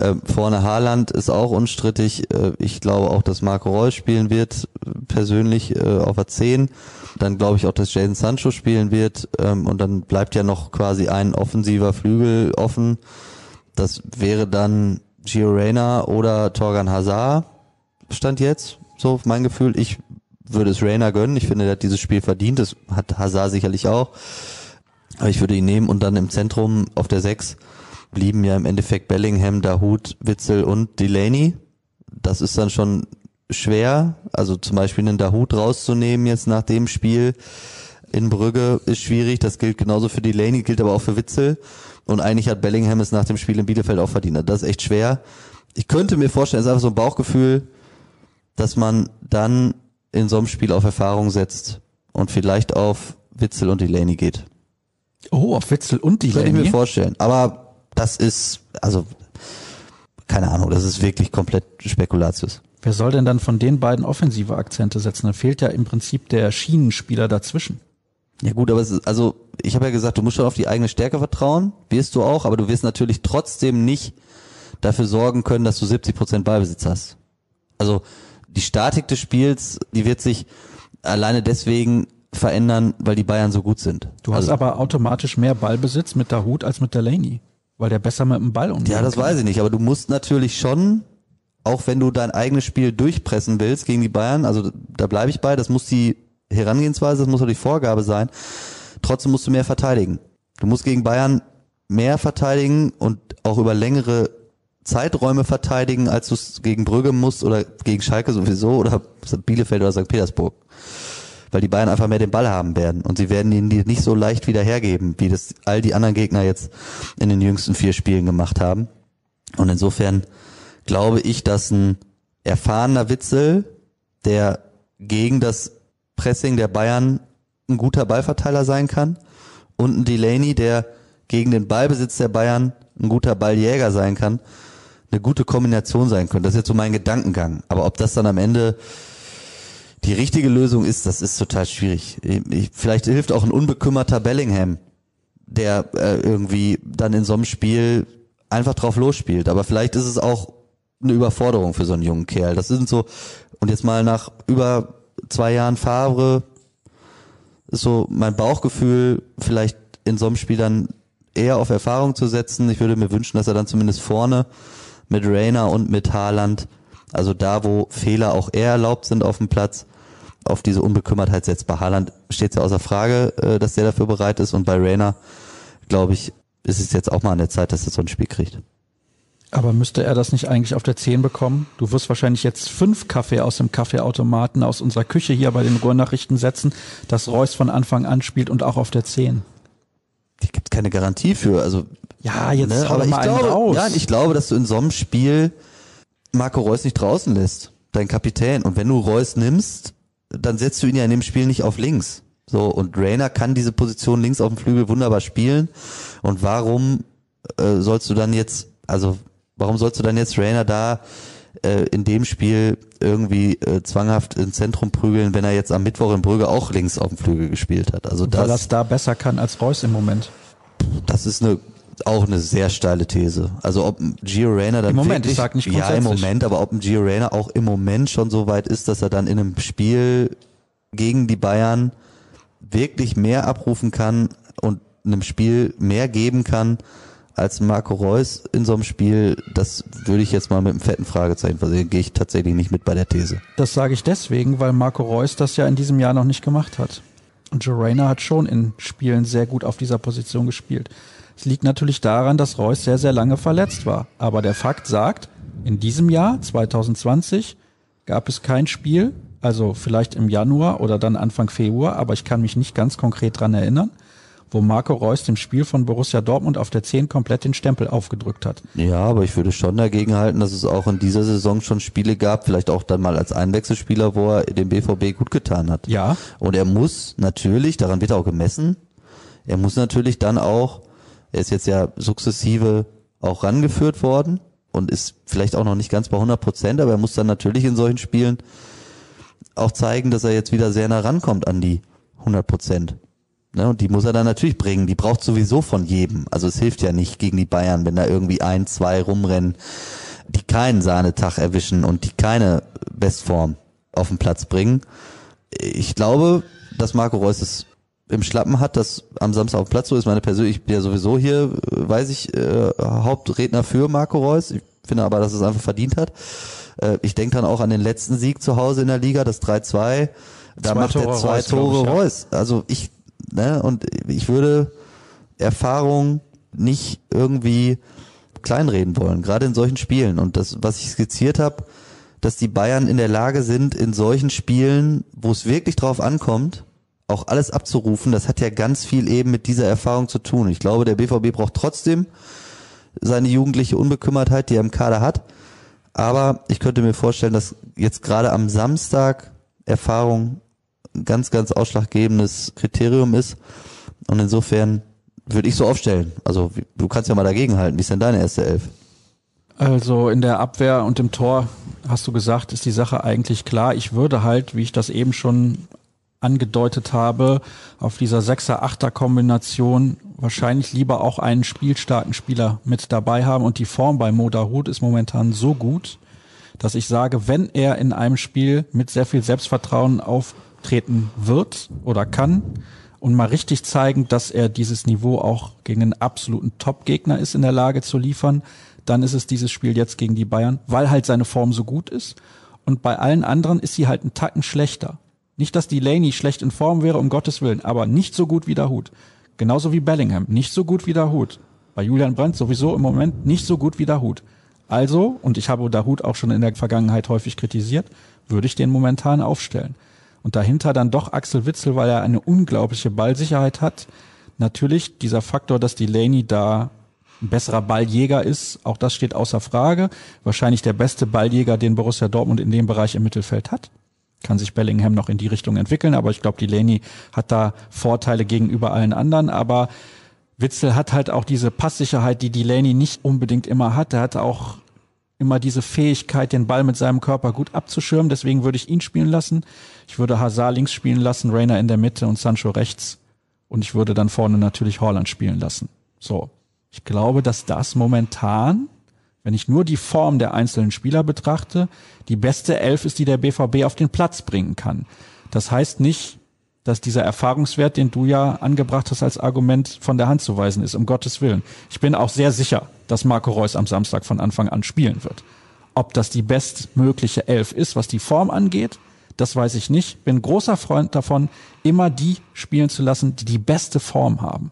Ähm, vorne Haaland ist auch unstrittig. Äh, ich glaube auch, dass Marco Reus spielen wird, persönlich äh, auf der zehn. Dann glaube ich auch, dass Jadon Sancho spielen wird. Ähm, und dann bleibt ja noch quasi ein offensiver Flügel offen. Das wäre dann Gio Reyna oder Thorgan Hazard, Stand jetzt, so mein Gefühl. Ich würde es Reyna gönnen. Ich finde, der hat dieses Spiel verdient. Das hat Hazard sicherlich auch. Aber ich würde ihn nehmen und dann im Zentrum auf der sechs blieben ja im Endeffekt Bellingham, Dahoud, Witsel und Delaney. Das ist dann schon schwer. Also zum Beispiel einen Dahoud rauszunehmen jetzt nach dem Spiel in Brügge ist schwierig. Das gilt genauso für Delaney, gilt aber auch für Witsel. Und eigentlich hat Bellingham es nach dem Spiel in Bielefeld auch verdient. Das ist echt schwer. Ich könnte mir vorstellen, es ist einfach so ein Bauchgefühl, dass man dann in so einem Spiel auf Erfahrung setzt und vielleicht auf Witsel und Delaney geht. Oh, auf Witsel und Delaney? Könnte ich mir vorstellen. Aber das ist, also, keine Ahnung, das ist wirklich komplett Spekulatius. Wer soll denn dann von den beiden offensive Akzente setzen? Da fehlt ja im Prinzip der Schienenspieler dazwischen. Ja gut, aber es ist, also ich habe ja gesagt, du musst schon auf die eigene Stärke vertrauen, wirst du auch, aber du wirst natürlich trotzdem nicht dafür sorgen können, dass du siebzig Prozent Ballbesitz hast. Also die Statik des Spiels, die wird sich alleine deswegen verändern, weil die Bayern so gut sind. Du hast also aber automatisch mehr Ballbesitz mit Dahoud als mit Delaney, weil der besser mit dem Ball umgeht. Ja, das kann. Weiß ich nicht, aber du musst natürlich schon, auch wenn du dein eigenes Spiel durchpressen willst gegen die Bayern, also da bleibe ich bei, das muss die Herangehensweise, das muss doch die Vorgabe sein. Trotzdem musst du mehr verteidigen. Du musst gegen Bayern mehr verteidigen und auch über längere Zeiträume verteidigen, als du es gegen Brügge musst oder gegen Schalke sowieso oder Bielefeld oder Sankt Petersburg. Weil die Bayern einfach mehr den Ball haben werden und sie werden ihn dir nicht so leicht wieder hergeben, wie das all die anderen Gegner jetzt in den jüngsten vier Spielen gemacht haben. Und insofern glaube ich, dass ein erfahrener Witsel, der gegen das Pressing der Bayern ein guter Ballverteiler sein kann und ein Delaney, der gegen den Ballbesitz der Bayern ein guter Balljäger sein kann, eine gute Kombination sein könnte. Das ist jetzt so mein Gedankengang. Aber ob das dann am Ende die richtige Lösung ist, das ist total schwierig. Vielleicht hilft auch ein unbekümmerter Bellingham, der irgendwie dann in so einem Spiel einfach drauf losspielt. Aber vielleicht ist es auch eine Überforderung für so einen jungen Kerl. Das sind so, und jetzt mal nach über zwei Jahren Favre, ist so mein Bauchgefühl, vielleicht in so einem Spiel dann eher auf Erfahrung zu setzen. Ich würde mir wünschen, dass er dann zumindest vorne mit Reyna und mit Haaland, also da, wo Fehler auch eher erlaubt sind auf dem Platz, auf diese Unbekümmertheit setzt. Bei Haaland steht es ja außer Frage, dass der dafür bereit ist. Und bei Reyna, glaube ich, ist es jetzt auch mal an der Zeit, dass er so ein Spiel kriegt. Aber müsste er das nicht eigentlich auf der zehn bekommen? Du wirst wahrscheinlich jetzt fünf Kaffee aus dem Kaffeeautomaten aus unserer Küche hier bei den Ruhrnachrichten setzen, dass Reus von Anfang an spielt und auch auf der zehn. Die gibt keine Garantie für. Also ja, jetzt ne? Aber ich glaube, raus. Ja, ich glaube, dass du in so einem Spiel Marco Reus nicht draußen lässt, dein Kapitän. Und wenn du Reus nimmst, dann setzt du ihn ja in dem Spiel nicht auf links. So, und Reyna kann diese Position links auf dem Flügel wunderbar spielen. Und warum äh, sollst du dann jetzt, also warum sollst du dann jetzt Reyna da äh, in dem Spiel irgendwie äh, zwanghaft ins Zentrum prügeln, wenn er jetzt am Mittwoch in Brügge auch links auf dem Flügel gespielt hat? Also weil das da besser kann als Reus im Moment. Das ist eine auch eine sehr steile These. Also ob Gio Reyna dann im Moment, wirklich, ich sag nicht ja im Moment, aber ob ein Gio Reyna auch im Moment schon so weit ist, dass er dann in einem Spiel gegen die Bayern wirklich mehr abrufen kann und einem Spiel mehr geben kann als Marco Reus in so einem Spiel, das würde ich jetzt mal mit einem fetten Fragezeichen versehen, gehe ich tatsächlich nicht mit bei der These. Das sage ich deswegen, weil Marco Reus das ja in diesem Jahr noch nicht gemacht hat. Und Gio Reyna hat schon in Spielen sehr gut auf dieser Position gespielt. Es liegt natürlich daran, dass Reus sehr, sehr lange verletzt war. Aber der Fakt sagt, in diesem Jahr, zwanzig zwanzig, gab es kein Spiel, also vielleicht im Januar oder dann Anfang Februar, aber ich kann mich nicht ganz konkret dran erinnern, wo Marco Reus dem Spiel von Borussia Dortmund auf der zehn komplett den Stempel aufgedrückt hat. Ja, aber ich würde schon dagegen halten, dass es auch in dieser Saison schon Spiele gab, vielleicht auch dann mal als Einwechselspieler, wo er dem B V B gut getan hat. Ja. Und er muss natürlich, daran wird er auch gemessen, er muss natürlich dann auch, er ist jetzt ja sukzessive auch rangeführt worden und ist vielleicht auch noch nicht ganz bei hundert Prozent, aber er muss dann natürlich in solchen Spielen auch zeigen, dass er jetzt wieder sehr nah rankommt an die hundert Prozent. Ne, und die muss er dann natürlich bringen. Die braucht sowieso von jedem. Also es hilft ja nicht gegen die Bayern, wenn da irgendwie ein, zwei rumrennen, die keinen Sahnetag erwischen und die keine Bestform auf den Platz bringen. Ich glaube, dass Marco Reus es im Schlappen hat, dass am Samstag auf dem Platz so ist. Meine persönliche, ich bin ja sowieso hier, weiß ich, äh, Hauptredner für Marco Reus. Ich finde aber, dass es einfach verdient hat. Äh, ich denke dann auch an den letzten Sieg zu Hause in der Liga, das drei zwei. Da macht er zwei Tore Reus. Also ich, ne, und ich würde Erfahrung nicht irgendwie kleinreden wollen, gerade in solchen Spielen. Und das, was ich skizziert habe, dass die Bayern in der Lage sind, in solchen Spielen, wo es wirklich drauf ankommt, auch alles abzurufen, das hat ja ganz viel eben mit dieser Erfahrung zu tun. Ich glaube, der B V B braucht trotzdem seine jugendliche Unbekümmertheit, die er im Kader hat. Aber ich könnte mir vorstellen, dass jetzt gerade am Samstag Erfahrung ein ganz, ganz ausschlaggebendes Kriterium ist. Und insofern würde ich so aufstellen. Also du kannst ja mal dagegen halten. Wie ist denn deine erste Elf? Also in der Abwehr und im Tor, hast du gesagt, ist die Sache eigentlich klar. Ich würde halt, wie ich das eben schon angedeutet habe, auf dieser Sechser-Achter-Kombination wahrscheinlich lieber auch einen spielstarken Spieler mit dabei haben. Und die Form bei Mo Dahoud ist momentan so gut, dass ich sage, wenn er in einem Spiel mit sehr viel Selbstvertrauen auftreten wird oder kann und mal richtig zeigen, dass er dieses Niveau auch gegen einen absoluten Top-Gegner ist in der Lage zu liefern, dann ist es dieses Spiel jetzt gegen die Bayern, weil halt seine Form so gut ist. Und bei allen anderen ist sie halt einen Tacken schlechter. Nicht, dass Delaney schlecht in Form wäre, um Gottes Willen, aber nicht so gut wie Dahoud. Genauso wie Bellingham, nicht so gut wie Dahoud. Bei Julian Brandt sowieso im Moment nicht so gut wie Dahoud. Also, und ich habe Dahoud auch schon in der Vergangenheit häufig kritisiert, würde ich den momentan aufstellen. Und dahinter dann doch Axel Witsel, weil er eine unglaubliche Ballsicherheit hat. Natürlich dieser Faktor, dass Delaney da ein besserer Balljäger ist, auch das steht außer Frage. Wahrscheinlich der beste Balljäger, den Borussia Dortmund in dem Bereich im Mittelfeld hat. kann sich Bellingham noch in die Richtung entwickeln, aber ich glaube, Delaney hat da Vorteile gegenüber allen anderen, aber Witsel hat halt auch diese Passsicherheit, die Delaney nicht unbedingt immer hat. Er hat auch immer diese Fähigkeit, den Ball mit seinem Körper gut abzuschirmen, deswegen würde ich ihn spielen lassen. Ich würde Hazard links spielen lassen, Reyna in der Mitte und Sancho rechts und ich würde dann vorne natürlich Haaland spielen lassen. So, ich glaube, dass das momentan, wenn ich nur die Form der einzelnen Spieler betrachte, die beste Elf ist, die der B V B auf den Platz bringen kann. Das heißt nicht, dass dieser Erfahrungswert, den du ja angebracht hast, als Argument von der Hand zu weisen ist, um Gottes Willen. Ich bin auch sehr sicher, dass Marco Reus am Samstag von Anfang an spielen wird. Ob das die bestmögliche Elf ist, was die Form angeht, das weiß ich nicht. Bin großer Freund davon, immer die spielen zu lassen, die die beste Form haben.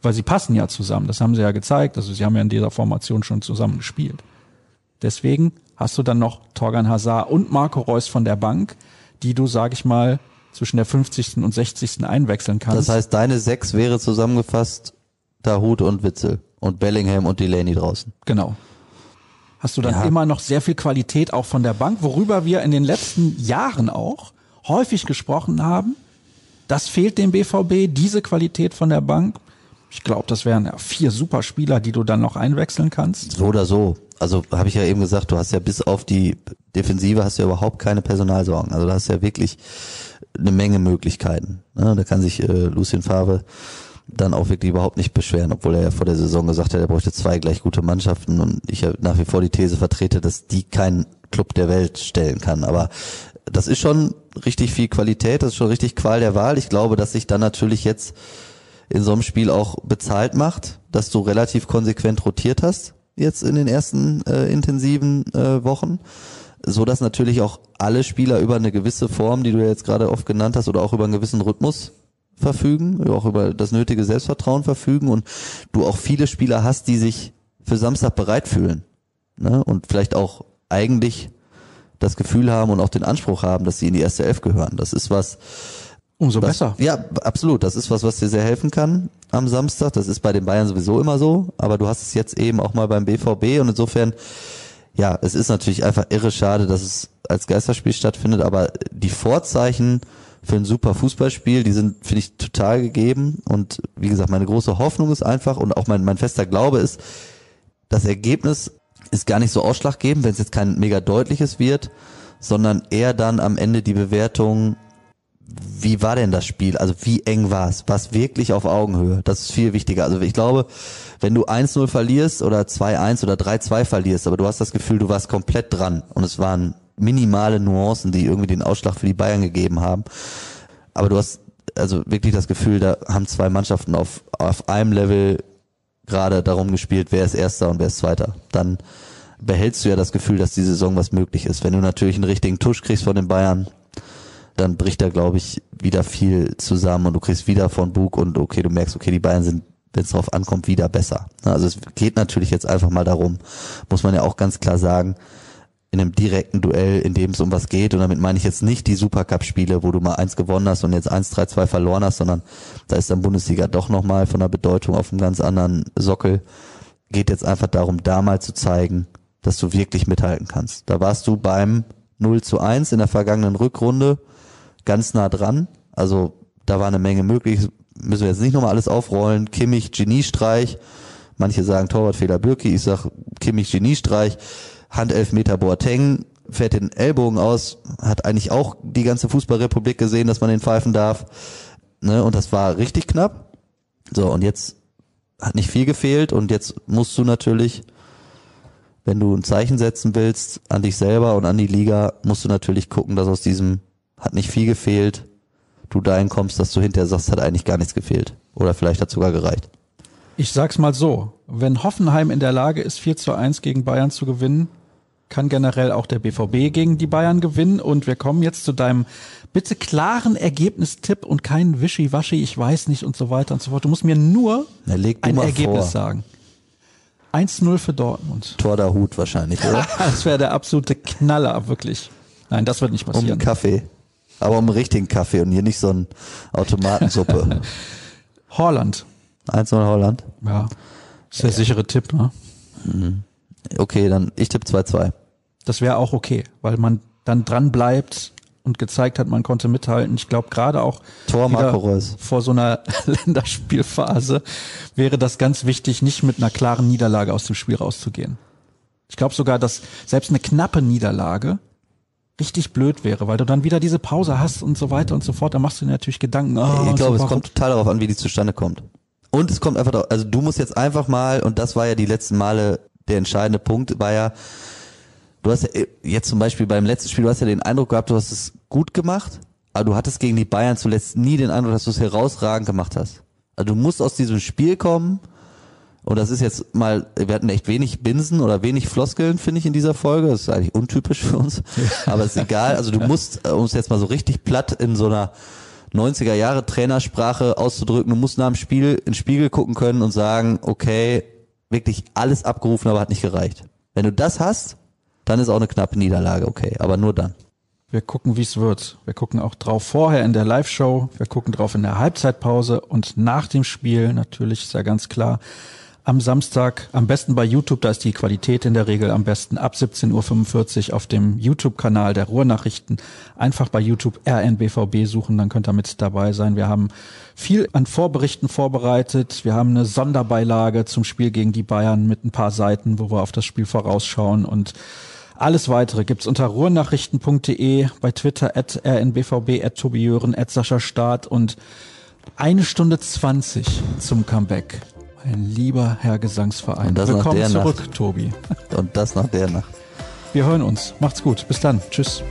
Weil sie passen ja zusammen, das haben sie ja gezeigt. Also sie haben ja in dieser Formation schon zusammen gespielt. Deswegen hast du dann noch Thorgan Hazard und Marco Reus von der Bank, die du, sag ich mal, zwischen der fünfzigsten und sechzigsten einwechseln kannst. Das heißt, deine sechs wäre zusammengefasst Dahoud und Witsel und Bellingham und Delaney draußen. Genau. Hast du dann ja. immer noch sehr viel Qualität auch von der Bank, worüber wir in den letzten Jahren auch häufig gesprochen haben. Das fehlt dem B V B, diese Qualität von der Bank. Ich glaube, das wären ja vier super Spieler, die du dann noch einwechseln kannst. So oder so. Also habe ich ja eben gesagt, du hast ja bis auf die Defensive hast du ja überhaupt keine Personalsorgen. Also da hast du ja wirklich eine Menge Möglichkeiten. Ja, da kann sich äh, Lucien Favre dann auch wirklich überhaupt nicht beschweren, obwohl er ja vor der Saison gesagt hat, er bräuchte zwei gleich gute Mannschaften und ich ja nach wie vor die These vertrete, dass die keinen Club der Welt stellen kann. Aber das ist schon richtig viel Qualität, das ist schon richtig Qual der Wahl. Ich glaube, dass sich dann natürlich jetzt in so einem Spiel auch bezahlt macht, dass du relativ konsequent rotiert hast jetzt in den ersten äh, intensiven äh, Wochen, so dass natürlich auch alle Spieler über eine gewisse Form, die du ja jetzt gerade oft genannt hast, oder auch über einen gewissen Rhythmus verfügen, auch über das nötige Selbstvertrauen verfügen und du auch viele Spieler hast, die sich für Samstag bereit fühlen, ne? Und vielleicht auch eigentlich das Gefühl haben und auch den Anspruch haben, dass sie in die erste Elf gehören. Das ist was... Umso das, besser. Ja, absolut. Das ist was, was dir sehr helfen kann am Samstag. Das ist bei den Bayern sowieso immer so, aber du hast es jetzt eben auch mal beim B V B und insofern, ja, es ist natürlich einfach irre schade, dass es als Geisterspiel stattfindet, aber die Vorzeichen für ein super Fußballspiel, die sind, finde ich, total gegeben und wie gesagt, meine große Hoffnung ist einfach und auch mein, mein fester Glaube ist, das Ergebnis ist gar nicht so ausschlaggebend, wenn es jetzt kein mega deutliches wird, sondern eher dann am Ende die Bewertung, wie war denn das Spiel? Also wie eng war es? War es wirklich auf Augenhöhe? Das ist viel wichtiger. Also ich glaube, wenn du eins null verlierst oder zwei eins oder drei zwei verlierst, aber du hast das Gefühl, du warst komplett dran und es waren minimale Nuancen, die irgendwie den Ausschlag für die Bayern gegeben haben. Aber du hast also wirklich das Gefühl, da haben zwei Mannschaften auf, auf einem Level gerade darum gespielt, wer ist Erster und wer ist Zweiter. Dann behältst du ja das Gefühl, dass die Saison was möglich ist. Wenn du natürlich einen richtigen Tusch kriegst von den Bayern, dann bricht da, glaube ich, wieder viel zusammen und du kriegst wieder von Bug und okay, du merkst, okay, die Bayern sind, wenn es drauf ankommt, wieder besser. Also es geht natürlich jetzt einfach mal darum, muss man ja auch ganz klar sagen, in einem direkten Duell, in dem es um was geht und damit meine ich jetzt nicht die Supercup-Spiele, wo du mal eins gewonnen hast und jetzt eins drei zwei verloren hast, sondern da ist dann Bundesliga doch nochmal von der Bedeutung auf einem ganz anderen Sockel. Geht jetzt einfach darum, da mal zu zeigen, dass du wirklich mithalten kannst. Da warst du beim null zu eins in der vergangenen Rückrunde ganz nah dran, also da war eine Menge möglich, müssen wir jetzt nicht nochmal alles aufrollen, Kimmich, Geniestreich, manche sagen Torwartfehler Bürki, ich sag Kimmich, Geniestreich, Handelfmeter Boateng, fährt den Ellbogen aus, hat eigentlich auch die ganze Fußballrepublik gesehen, dass man den pfeifen darf, ne? Und das war richtig knapp, so und jetzt hat nicht viel gefehlt und jetzt musst du natürlich, wenn du ein Zeichen setzen willst, an dich selber und an die Liga, musst du natürlich gucken, dass aus diesem hat nicht viel gefehlt, du dahin kommst, dass du hinterher sagst, hat eigentlich gar nichts gefehlt. Oder vielleicht hat es sogar gereicht. Ich sag's mal so, wenn Hoffenheim in der Lage ist, vier zu eins gegen Bayern zu gewinnen, kann generell auch der B V B gegen die Bayern gewinnen. Und wir kommen jetzt zu deinem bitte klaren Ergebnistipp und kein Wischiwaschi, ich weiß nicht und so weiter und so fort. Du musst mir nur Na, leg du ein mal Ergebnis vor. sagen. eins null für Dortmund. Tor Dahoud wahrscheinlich, oder? Das wäre der absolute Knaller, wirklich. Nein, das wird nicht passieren. Um einen Kaffee. Aber um einen richtigen Kaffee und hier nicht so ein Automatensuppe. Haaland. eins null Haaland. Ja. Ist der ja. sichere Tipp, ne? Okay, dann ich tippe zwei zwei. Das wäre auch okay, weil man dann dran bleibt. und gezeigt hat, man konnte mithalten. Ich glaube, gerade auch Tor Marco Rose vor so einer Länderspielphase wäre das ganz wichtig, nicht mit einer klaren Niederlage aus dem Spiel rauszugehen. Ich glaube sogar, dass selbst eine knappe Niederlage richtig blöd wäre, weil du dann wieder diese Pause hast und so weiter und so fort. Da machst du dir natürlich Gedanken. Oh, ich glaube, es kommt total darauf an, wie die zustande kommt. Und es kommt einfach darauf, also du musst jetzt einfach mal, und das war ja die letzten Male der entscheidende Punkt, war ja, du hast ja jetzt zum Beispiel beim letzten Spiel, du hast ja den Eindruck gehabt, du hast es gut gemacht, aber du hattest gegen die Bayern zuletzt nie den Eindruck, dass du es herausragend gemacht hast. Also du musst aus diesem Spiel kommen, und das ist jetzt mal, wir hatten echt wenig Binsen oder wenig Floskeln, finde ich, in dieser Folge. Das ist eigentlich untypisch für uns, aber ist egal. Also du musst, um es jetzt mal so richtig platt in so einer neunziger-Jahre-Trainersprache auszudrücken, du musst nach dem Spiel in den Spiegel gucken können und sagen, okay, wirklich alles abgerufen, aber hat nicht gereicht. Wenn du das hast, dann ist auch eine knappe Niederlage okay, aber nur dann. Wir gucken, wie es wird. Wir gucken auch drauf vorher in der Live-Show, wir gucken drauf in der Halbzeitpause und nach dem Spiel, natürlich ist ja ganz klar, am Samstag, am besten bei YouTube, da ist die Qualität in der Regel am besten, ab siebzehn Uhr fünfundvierzig auf dem YouTube-Kanal der Ruhrnachrichten. Einfach bei YouTube R N B V B suchen, dann könnt ihr mit dabei sein. Wir haben viel an Vorberichten vorbereitet. Wir haben eine Sonderbeilage zum Spiel gegen die Bayern mit ein paar Seiten, wo wir auf das Spiel vorausschauen, und alles weitere gibt's unter ruhrnachrichten punkt de, bei Twitter at R N B V B, at Tobi Jören, at Sascha Staat, und eine Stunde zwanzig zum Comeback. Mein lieber Herr Gesangsverein, willkommen zurück, Tobi. Und das nach der Nacht. Wir hören uns. Macht's gut. Bis dann. Tschüss.